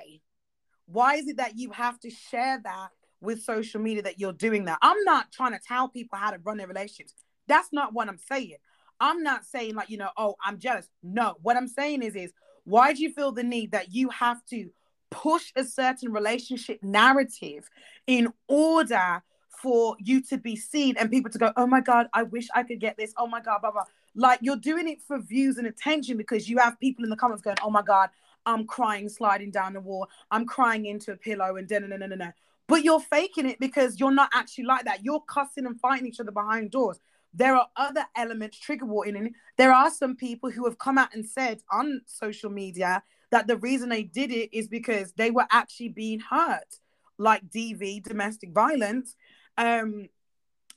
Why is it that you have to share that with social media, that you're doing that? I'm not trying to tell people how to run their relationships. That's not what I'm saying. I'm not saying, like, you know, oh, I'm jealous. No, what I'm saying is why do you feel the need that you have to push a certain relationship narrative in order for you to be seen and people to go, oh my God, I wish I could get this. Oh my God, blah, blah. Like, you're doing it for views and attention because you have people in the comments going, oh my God, I'm crying, sliding down the wall. I'm crying into a pillow and da-na-na-na-na-na. But you're faking it because you're not actually like that. You're cussing and fighting each other behind doors. There are other elements, trigger warning. There are some people who have come out and said on social media that the reason they did it is because they were actually being hurt, like DV, domestic violence, and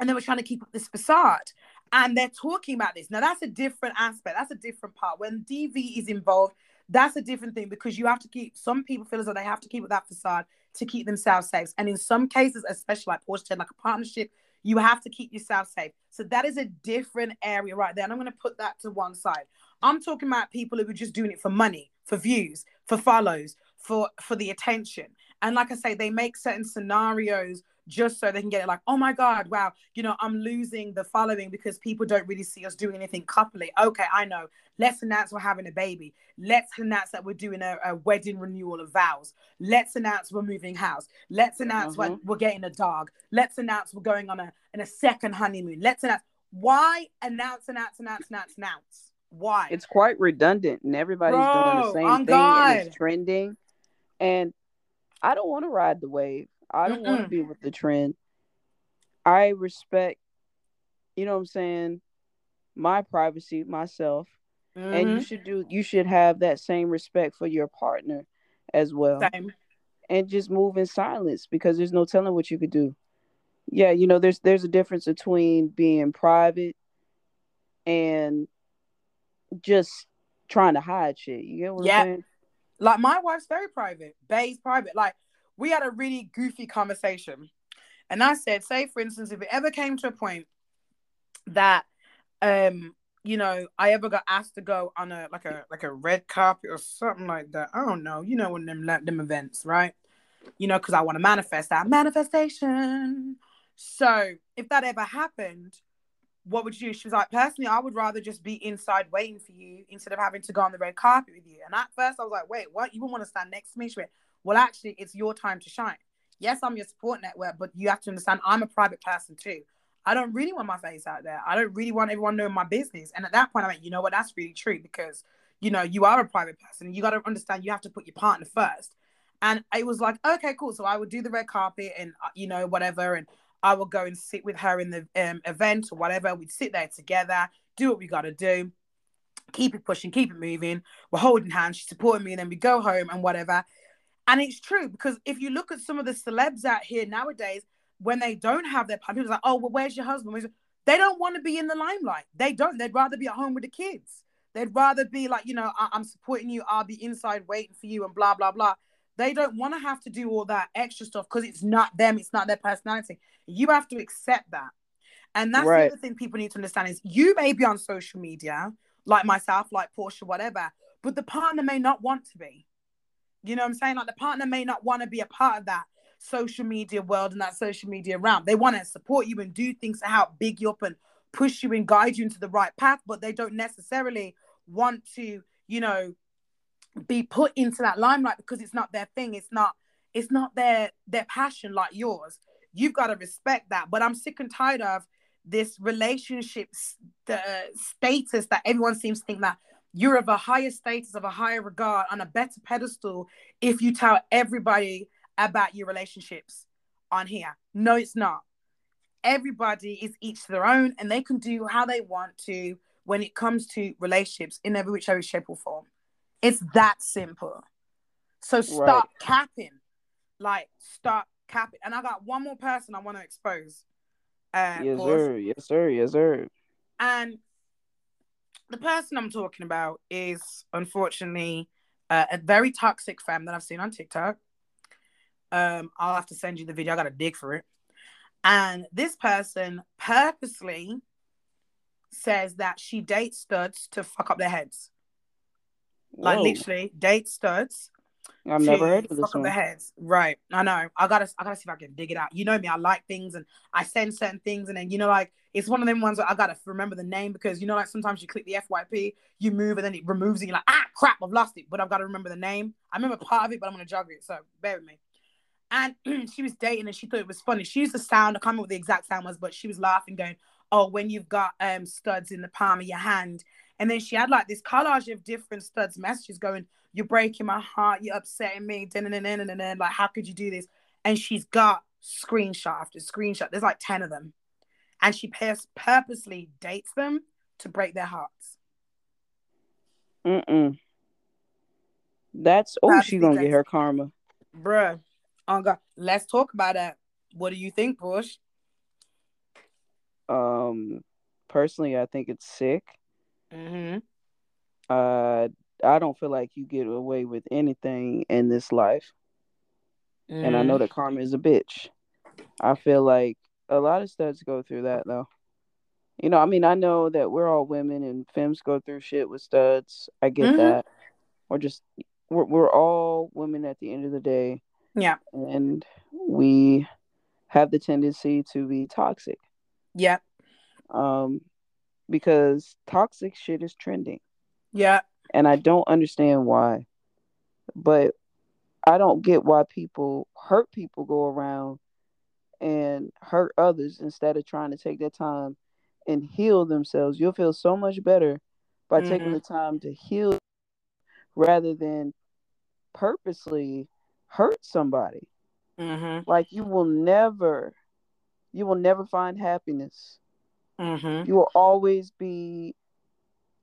they were trying to keep up this facade. And they're talking about this. Now, that's a different aspect. That's a different part. When DV is involved, that's a different thing, because you have to keep, some people feel as though they have to keep up that facade to keep themselves safe. And in some cases, especially like Porsche said, like a partnership, you have to keep yourself safe. So that is a different area right there. And I'm going to put that to one side. I'm talking about people who are just doing it for money, for views, for follows, for the attention. And like I say, they make certain scenarios just so they can get it like, oh my God, wow, you know, I'm losing the following because people don't really see us doing anything coupley. Okay, I know. Let's announce we're having a baby. Let's announce that we're doing a wedding renewal of vows. Let's announce we're moving house. Let's announce we're getting a dog. Let's announce we're going on a second honeymoon. Let's announce. Why announce? Why? It's quite redundant and everybody's doing the same thing and it's trending. And I don't want to ride the wave. I don't want to be with the trend. I respect, you know what I'm saying, my privacy, myself. Mm-hmm. And you should have that same respect for your partner as well. Same. And just move in silence because there's no telling what you could do. Yeah, you know, there's a difference between being private and just trying to hide shit. You get what I'm saying? Like, my wife's very private. Bae's private. Like, we had a really goofy conversation. And I said, say, for instance, if it ever came to a point that, you know, I ever got asked to go on a red carpet or something like that. I don't know. You know, one of them events, right? You know, because I want to manifest that manifestation. So if that ever happened, what would you do? She was like, personally, I would rather just be inside waiting for you instead of having to go on the red carpet with you. And at first I was like, wait, what? You wouldn't want to stand next to me? She went, well, actually, it's your time to shine. Yes, I'm your support network, but you have to understand I'm a private person too. I don't really want my face out there. I don't really want everyone knowing my business. And at that point, I went, you know what? That's really true because, you know, you are a private person. You got to understand you have to put your partner first. And it was like, okay, cool. So I would do the red carpet and, you know, whatever. And I would go and sit with her in the event or whatever. We'd sit there together, do what we got to do, keep it pushing, keep it moving. We're holding hands. She's supporting me. And then we go home and whatever. And it's true because if you look at some of the celebs out here nowadays, when they don't have their partner, people are like, oh, well, where's your husband? They don't want to be in the limelight. They don't. They'd rather be at home with the kids. They'd rather be like, you know, I'm supporting you. I'll be inside waiting for you and blah, blah, blah. They don't want to have to do all that extra stuff because it's not them. It's not their personality. You have to accept that. And that's the other thing people need to understand is you may be on social media, like myself, like Porsche, whatever, but the partner may not want to be. You know what I'm saying? Like the partner may not want to be a part of that social media world and that social media realm. They want to support you and do things to help big you up and push you and guide you into the right path, but they don't necessarily want to, you know, be put into that limelight because it's not their thing. It's not their passion like yours. You've got to respect that. But I'm sick and tired of this relationship status that everyone seems to think that you're of a higher status, of a higher regard, on a better pedestal if you tell everybody about your relationships on here. No, it's not. Everybody is each to their own and they can do how they want to when it comes to relationships in every which shape or form. It's that simple. So stop capping. Like, stop capping. And I got one more person I want to expose. Yes, sir. And the person I'm talking about is, unfortunately, a very toxic femme that I've seen on TikTok. I'll have to send you the video. I got to dig for it. And this person purposely says that she dates studs to fuck up their heads. Like, literally, date studs. I've never heard of this one. The heads. Right. I know. I gotta see if I can dig it out. You know me. I like things and I send certain things. And then, you know, like, it's one of them ones where I gotta remember the name because, you know, like, sometimes you click the FYP, you move, and then it removes it. You're like, ah, crap, I've lost it. But I've got to remember the name. I remember part of it, but I'm going to juggle it. So bear with me. And she was dating and she thought it was funny. She used the sound. I can't remember what the exact sound was, but she was laughing going, oh, when you've got studs in the palm of your hand. And then she had like this collage of different studs messages going, you're breaking my heart, you're upsetting me, like, how could you do this? And she's got screenshot after screenshot. There's like 10 of them. And she purposely dates them to break their hearts. That's, oh, she's going to get her karma. Bruh. Oh, God. Let's talk about that. What do you think, Porsche? Personally, I think it's sick. I don't feel like you get away with anything in this life. And I know that karma is a bitch. I feel like a lot of studs go through that, though. You know, I mean, I know that we're all women and femmes go through shit with studs. I get that. We're all women at the end of the day. Yeah. And we have the tendency to be toxic. Yeah. Because toxic shit is trending. Yeah. And I don't understand why. But I don't get why people go around and hurt others instead of trying to take their time and heal themselves. You'll feel so much better by taking the time to heal rather than purposely hurt somebody. Like you will never find happiness. You will always be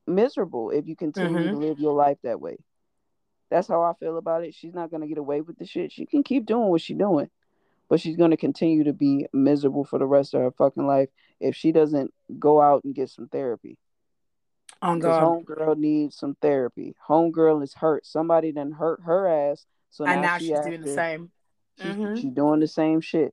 miserable if you continue to live your life that way. That's how I feel about it. She's not going to get away with the shit. She can keep doing what she's doing, but she's going to continue to be miserable for the rest of her fucking life if she doesn't go out and get some therapy. Oh, God. Homegirl needs some therapy. Homegirl is hurt. Somebody done hurt her ass. So now, and now she's doing the same. She's doing the same shit.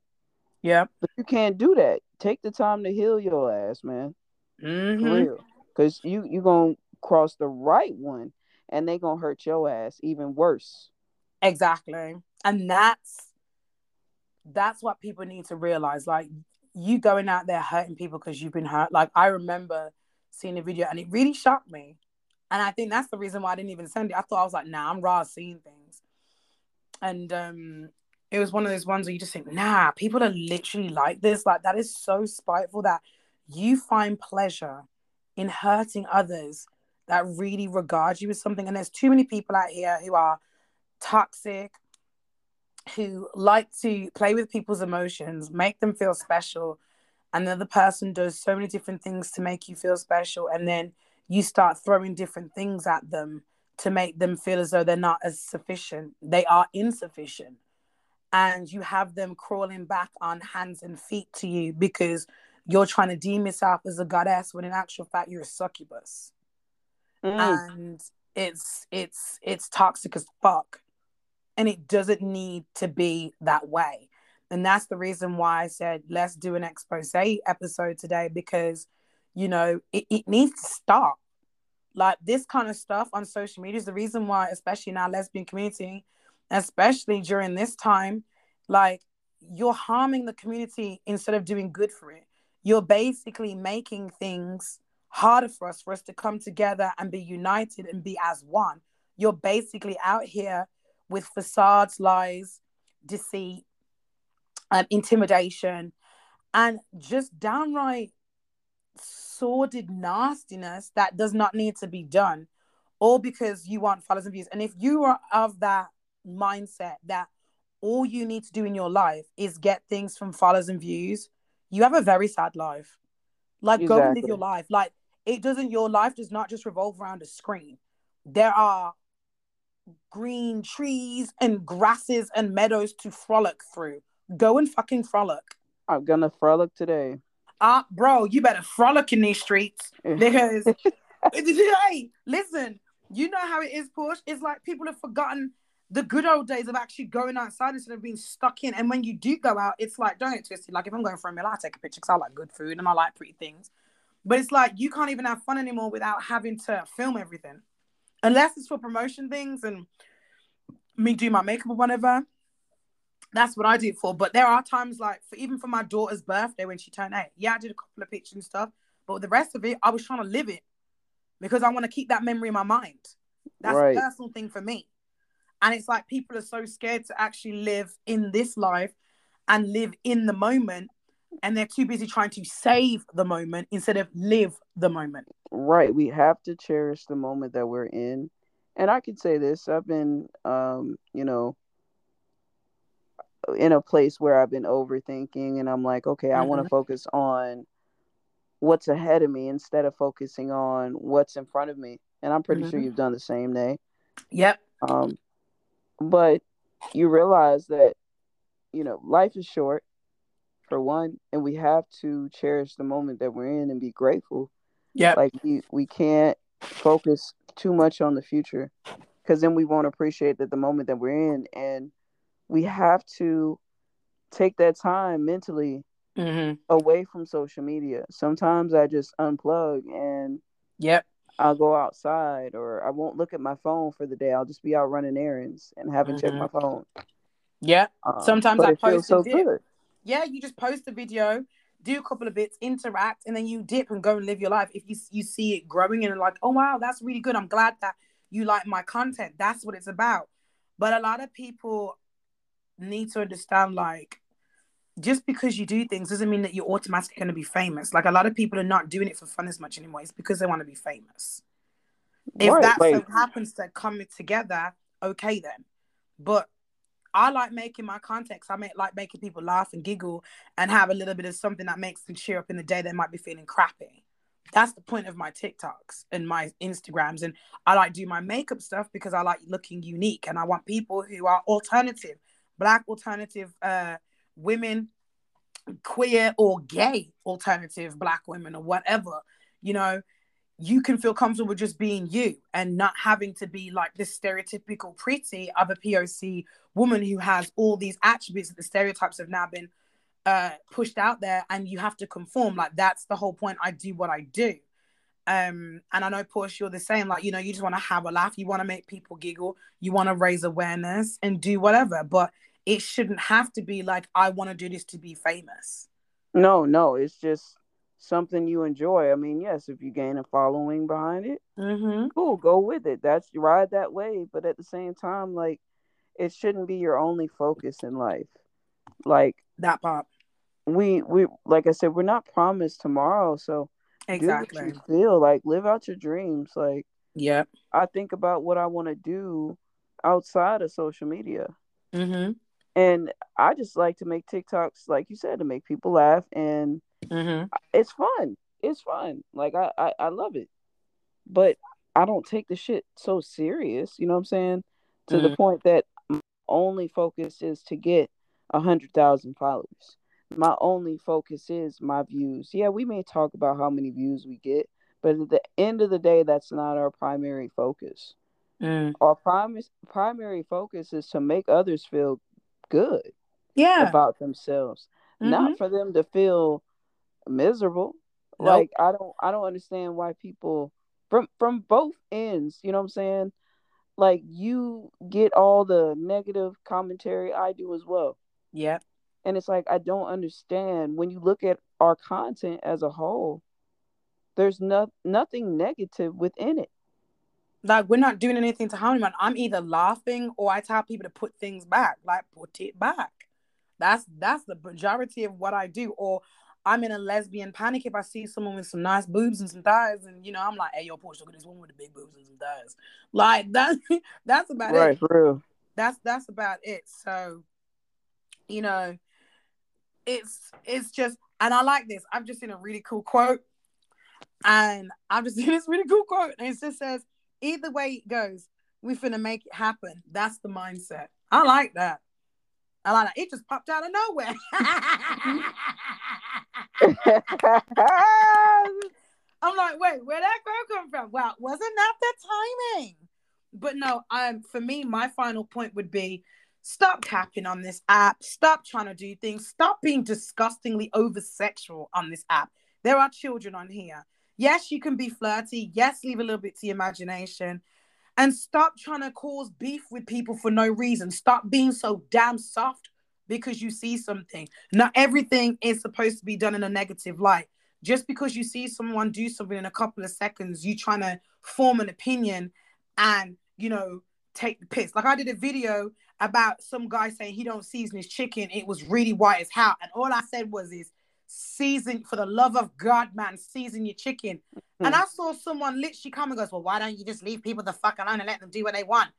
Yeah. But you can't do that. Take the time to heal your ass, man. For real. Because you going to cross the right one and they going to hurt your ass even worse. Exactly. And that's what people need to realize. Like, you going out there hurting people because you've been hurt. Like, I remember seeing a video and it really shocked me. And I think that's the reason why I didn't even send it. I thought, I was like, nah, I'm raw seeing things. And it was one of those ones where you just think, nah, people are literally like this. Like, that is so spiteful that you find pleasure in hurting others that really regard you as something. And there's too many people out here who are toxic, who like to play with people's emotions, make them feel special, and the other person does so many different things to make you feel special, and then you start throwing different things at them to make them feel as though they're not as sufficient. They are insufficient. And you have them crawling back on hands and feet to you because you're trying to deem yourself as a goddess when in actual fact you're a succubus. And it's toxic as fuck. And it doesn't need to be that way. And that's the reason why I said, let's do an expose episode today, because, you know, it needs to stop. Like, this kind of stuff on social media is the reason why, especially in our lesbian community, especially during this time, like, you're harming the community instead of doing good for it. You're basically making things harder for us to come together and be united and be as one. You're basically out here with facades, lies, deceit, intimidation, and just downright sordid nastiness that does not need to be done, all because you want followers and views. And if you are of that mindset that all you need to do in your life is get things from followers and views, you have a very sad life. Like, Go and live your life. Like, your life does not just revolve around a screen. There are green trees and grasses and meadows to frolic through. Go and fucking frolic. I'm gonna frolic today. Bro, you better frolic in these streets, because hey, listen, you know how it is, Porsche. It's like people have forgotten the good old days of actually going outside instead of being stuck in. And when you do go out, it's like, don't get twisted. Like, if I'm going for a meal, I take a picture because I like good food and I like pretty things. But it's like, you can't even have fun anymore without having to film everything. Unless it's for promotion things and me do my makeup or whatever. That's what I do it for. But there are times, like, even for my daughter's birthday when she turned 8, yeah, I did a couple of pictures and stuff. But the rest of it, I was trying to live it because I want to keep that memory in my mind. That's right. A personal thing for me. And it's like, people are so scared to actually live in this life and live in the moment. And they're too busy trying to save the moment instead of live the moment. Right. We have to cherish the moment that we're in. And I can say this. I've been, in a place where I've been overthinking, and I'm like, okay, I want to focus on what's ahead of me instead of focusing on what's in front of me. And I'm pretty sure you've done the same, Nay. Yep. But you realize that, life is short, for one, and we have to cherish the moment that we're in and be grateful. Yeah. Like, we can't focus too much on the future, because then we won't appreciate that the moment that we're in. And we have to take that time mentally away from social media. Sometimes I just unplug and I'll go outside, or I won't look at my phone for the day. I'll just be out running errands and haven't checked my phone. Yeah. Sometimes I post so good. Yeah, you just post a video, do a couple of bits, interact, and then you dip and go and live your life. If you see it growing and like, oh, wow, that's really good. I'm glad that you like my content. That's what it's about. But a lot of people need to understand, like, just because you do things doesn't mean that you're automatically going to be famous. Like, a lot of people are not doing it for fun as much anymore. It's because they want to be famous. If that so happens to come together, okay then. But I like making my context. I like making people laugh and giggle and have a little bit of something that makes them cheer up in the day that might be feeling crappy. That's the point of my TikToks and my Instagrams. And I like do my makeup stuff because I like looking unique. And I want people who are alternative, Black alternative women, queer or gay alternative Black women or whatever, you know. You can feel comfortable just being you and not having to be like this stereotypical pretty of a POC woman who has all these attributes that the stereotypes have now been pushed out there and you have to conform. Like, that's the whole point. I do what I do. And I know, Porsche, you're the same. Like, you know, you just want to have a laugh. You want to make people giggle. You want to raise awareness and do whatever. But it shouldn't have to be like, I want to do this to be famous. No. It's just something you enjoy. I mean, yes, if you gain a following behind it, cool, go with it. That's, ride that way. But at the same time, like, it shouldn't be your only focus in life. Like that part. We like I said, we're not promised tomorrow. So exactly, do what you feel like, live out your dreams. Like, yeah, I think about what I want to do outside of social media, and I just like to make TikToks, like you said, to make people laugh and. It's fun. Like, I love it, but I don't take the shit so serious, you know what I'm saying? To the point that my only focus is to get 100,000 followers. My only focus is my views. Yeah, we may talk about how many views we get, but at the end of the day, that's not our primary focus. Our primary focus is to make others feel good about themselves, not for them to feel miserable. Like, I don't understand why people from both ends, you know what I'm saying? Like, you get all the negative commentary, I do as well. Yeah. And it's like, I don't understand. When you look at our content as a whole, there's nothing negative within it. Like, we're not doing anything to harm anyone. I'm either laughing or I tell people to put things back. Like, put it back. That's the majority of what I do. Or I'm in a lesbian panic if I see someone with some nice boobs and some thighs, and, you know, I'm like, hey, yo, Porsche, look at this woman with the big boobs and some thighs. Like, that's about right, it. Right, for real. That's about it. So, you know, it's just, and I like this. I've just seen a really cool quote, and it just says, either way it goes, we finna make it happen. That's the mindset. I like that. It just popped out of nowhere. I'm like, wait, where'd that girl come from? Wow, wasn't that the timing? But no, for me, my final point would be, stop capping on this app. Stop trying to do things. Stop being disgustingly over-sexual on this app. There are children on here. Yes, you can be flirty. Yes, leave a little bit to your imagination. And stop trying to cause beef with people for no reason. Stop being so damn soft because you see something. Not everything is supposed to be done in a negative light. Just because you see someone do something in a couple of seconds, you trying to form an opinion and, you know, take the piss. Like, I did a video about some guy saying he don't season his chicken. It was really white as hell. And all I said was this. Season, for the love of God, man, season your chicken. And I saw someone literally come and goes, well, why don't you just leave people the fuck alone and let them do what they want?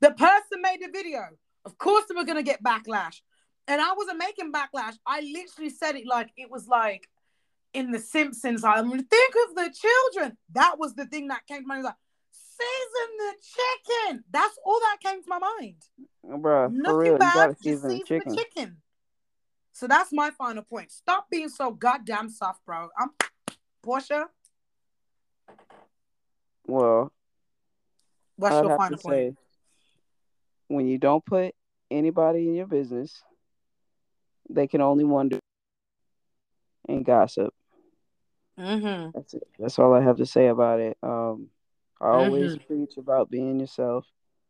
The person made the video. Of course they were going to get backlash. And I wasn't making backlash. I literally said it like it was like in The Simpsons. I'm going to think of the children. That was the thing that came to my mind. Like, season the chicken. That's all that came to my mind. Bruh, nothing real, bad. Just season the chicken. So that's my final point. Stop being so goddamn soft, bro. I'm Porsche. Well, what's your final point? When you don't put anybody in your business, they can only wonder and gossip. That's it. That's all I have to say about it. I always preach about being yourself.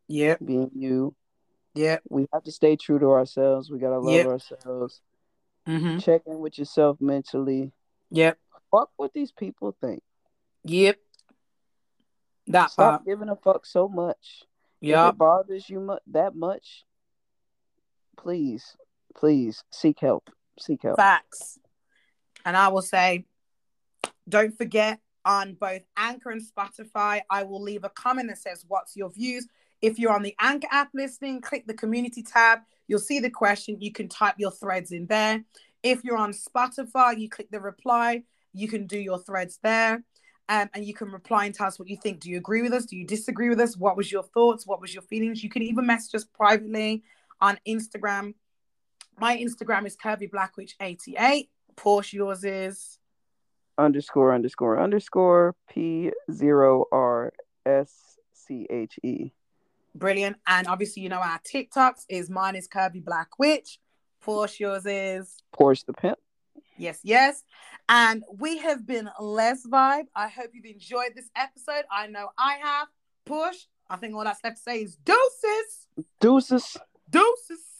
Yeah, being you. Yeah. We have to stay true to ourselves. We got to love ourselves. Mm-hmm. Check in with yourself mentally. Yep. Fuck what these people think. Yep. Stop giving a fuck so much. Yep. If it bothers you that much, please seek help. Seek help. Facts. And I will say, don't forget, on both Anchor and Spotify, I will leave a comment that says, what's your views? If you're on the Anchor app listening, click the community tab. You'll see the question. You can type your threads in there. If you're on Spotify, you click the reply. You can do your threads there. And you can reply and tell us what you think. Do you agree with us? Do you disagree with us? What was your thoughts? What was your feelings? You can even message us privately on Instagram. My Instagram is curvyblackwitch88. Porsche, yours is? ____ P0RSCHE. Brilliant. And obviously, you know, our TikToks is, mine is Kirby Black Witch. Porsche, yours is? Porsche the Pimp. Yes, yes. And we have been Les Vibe. I hope you've enjoyed this episode. I know I have. Porsche, I think all that's left to say is deuces. Deuces. Deuces.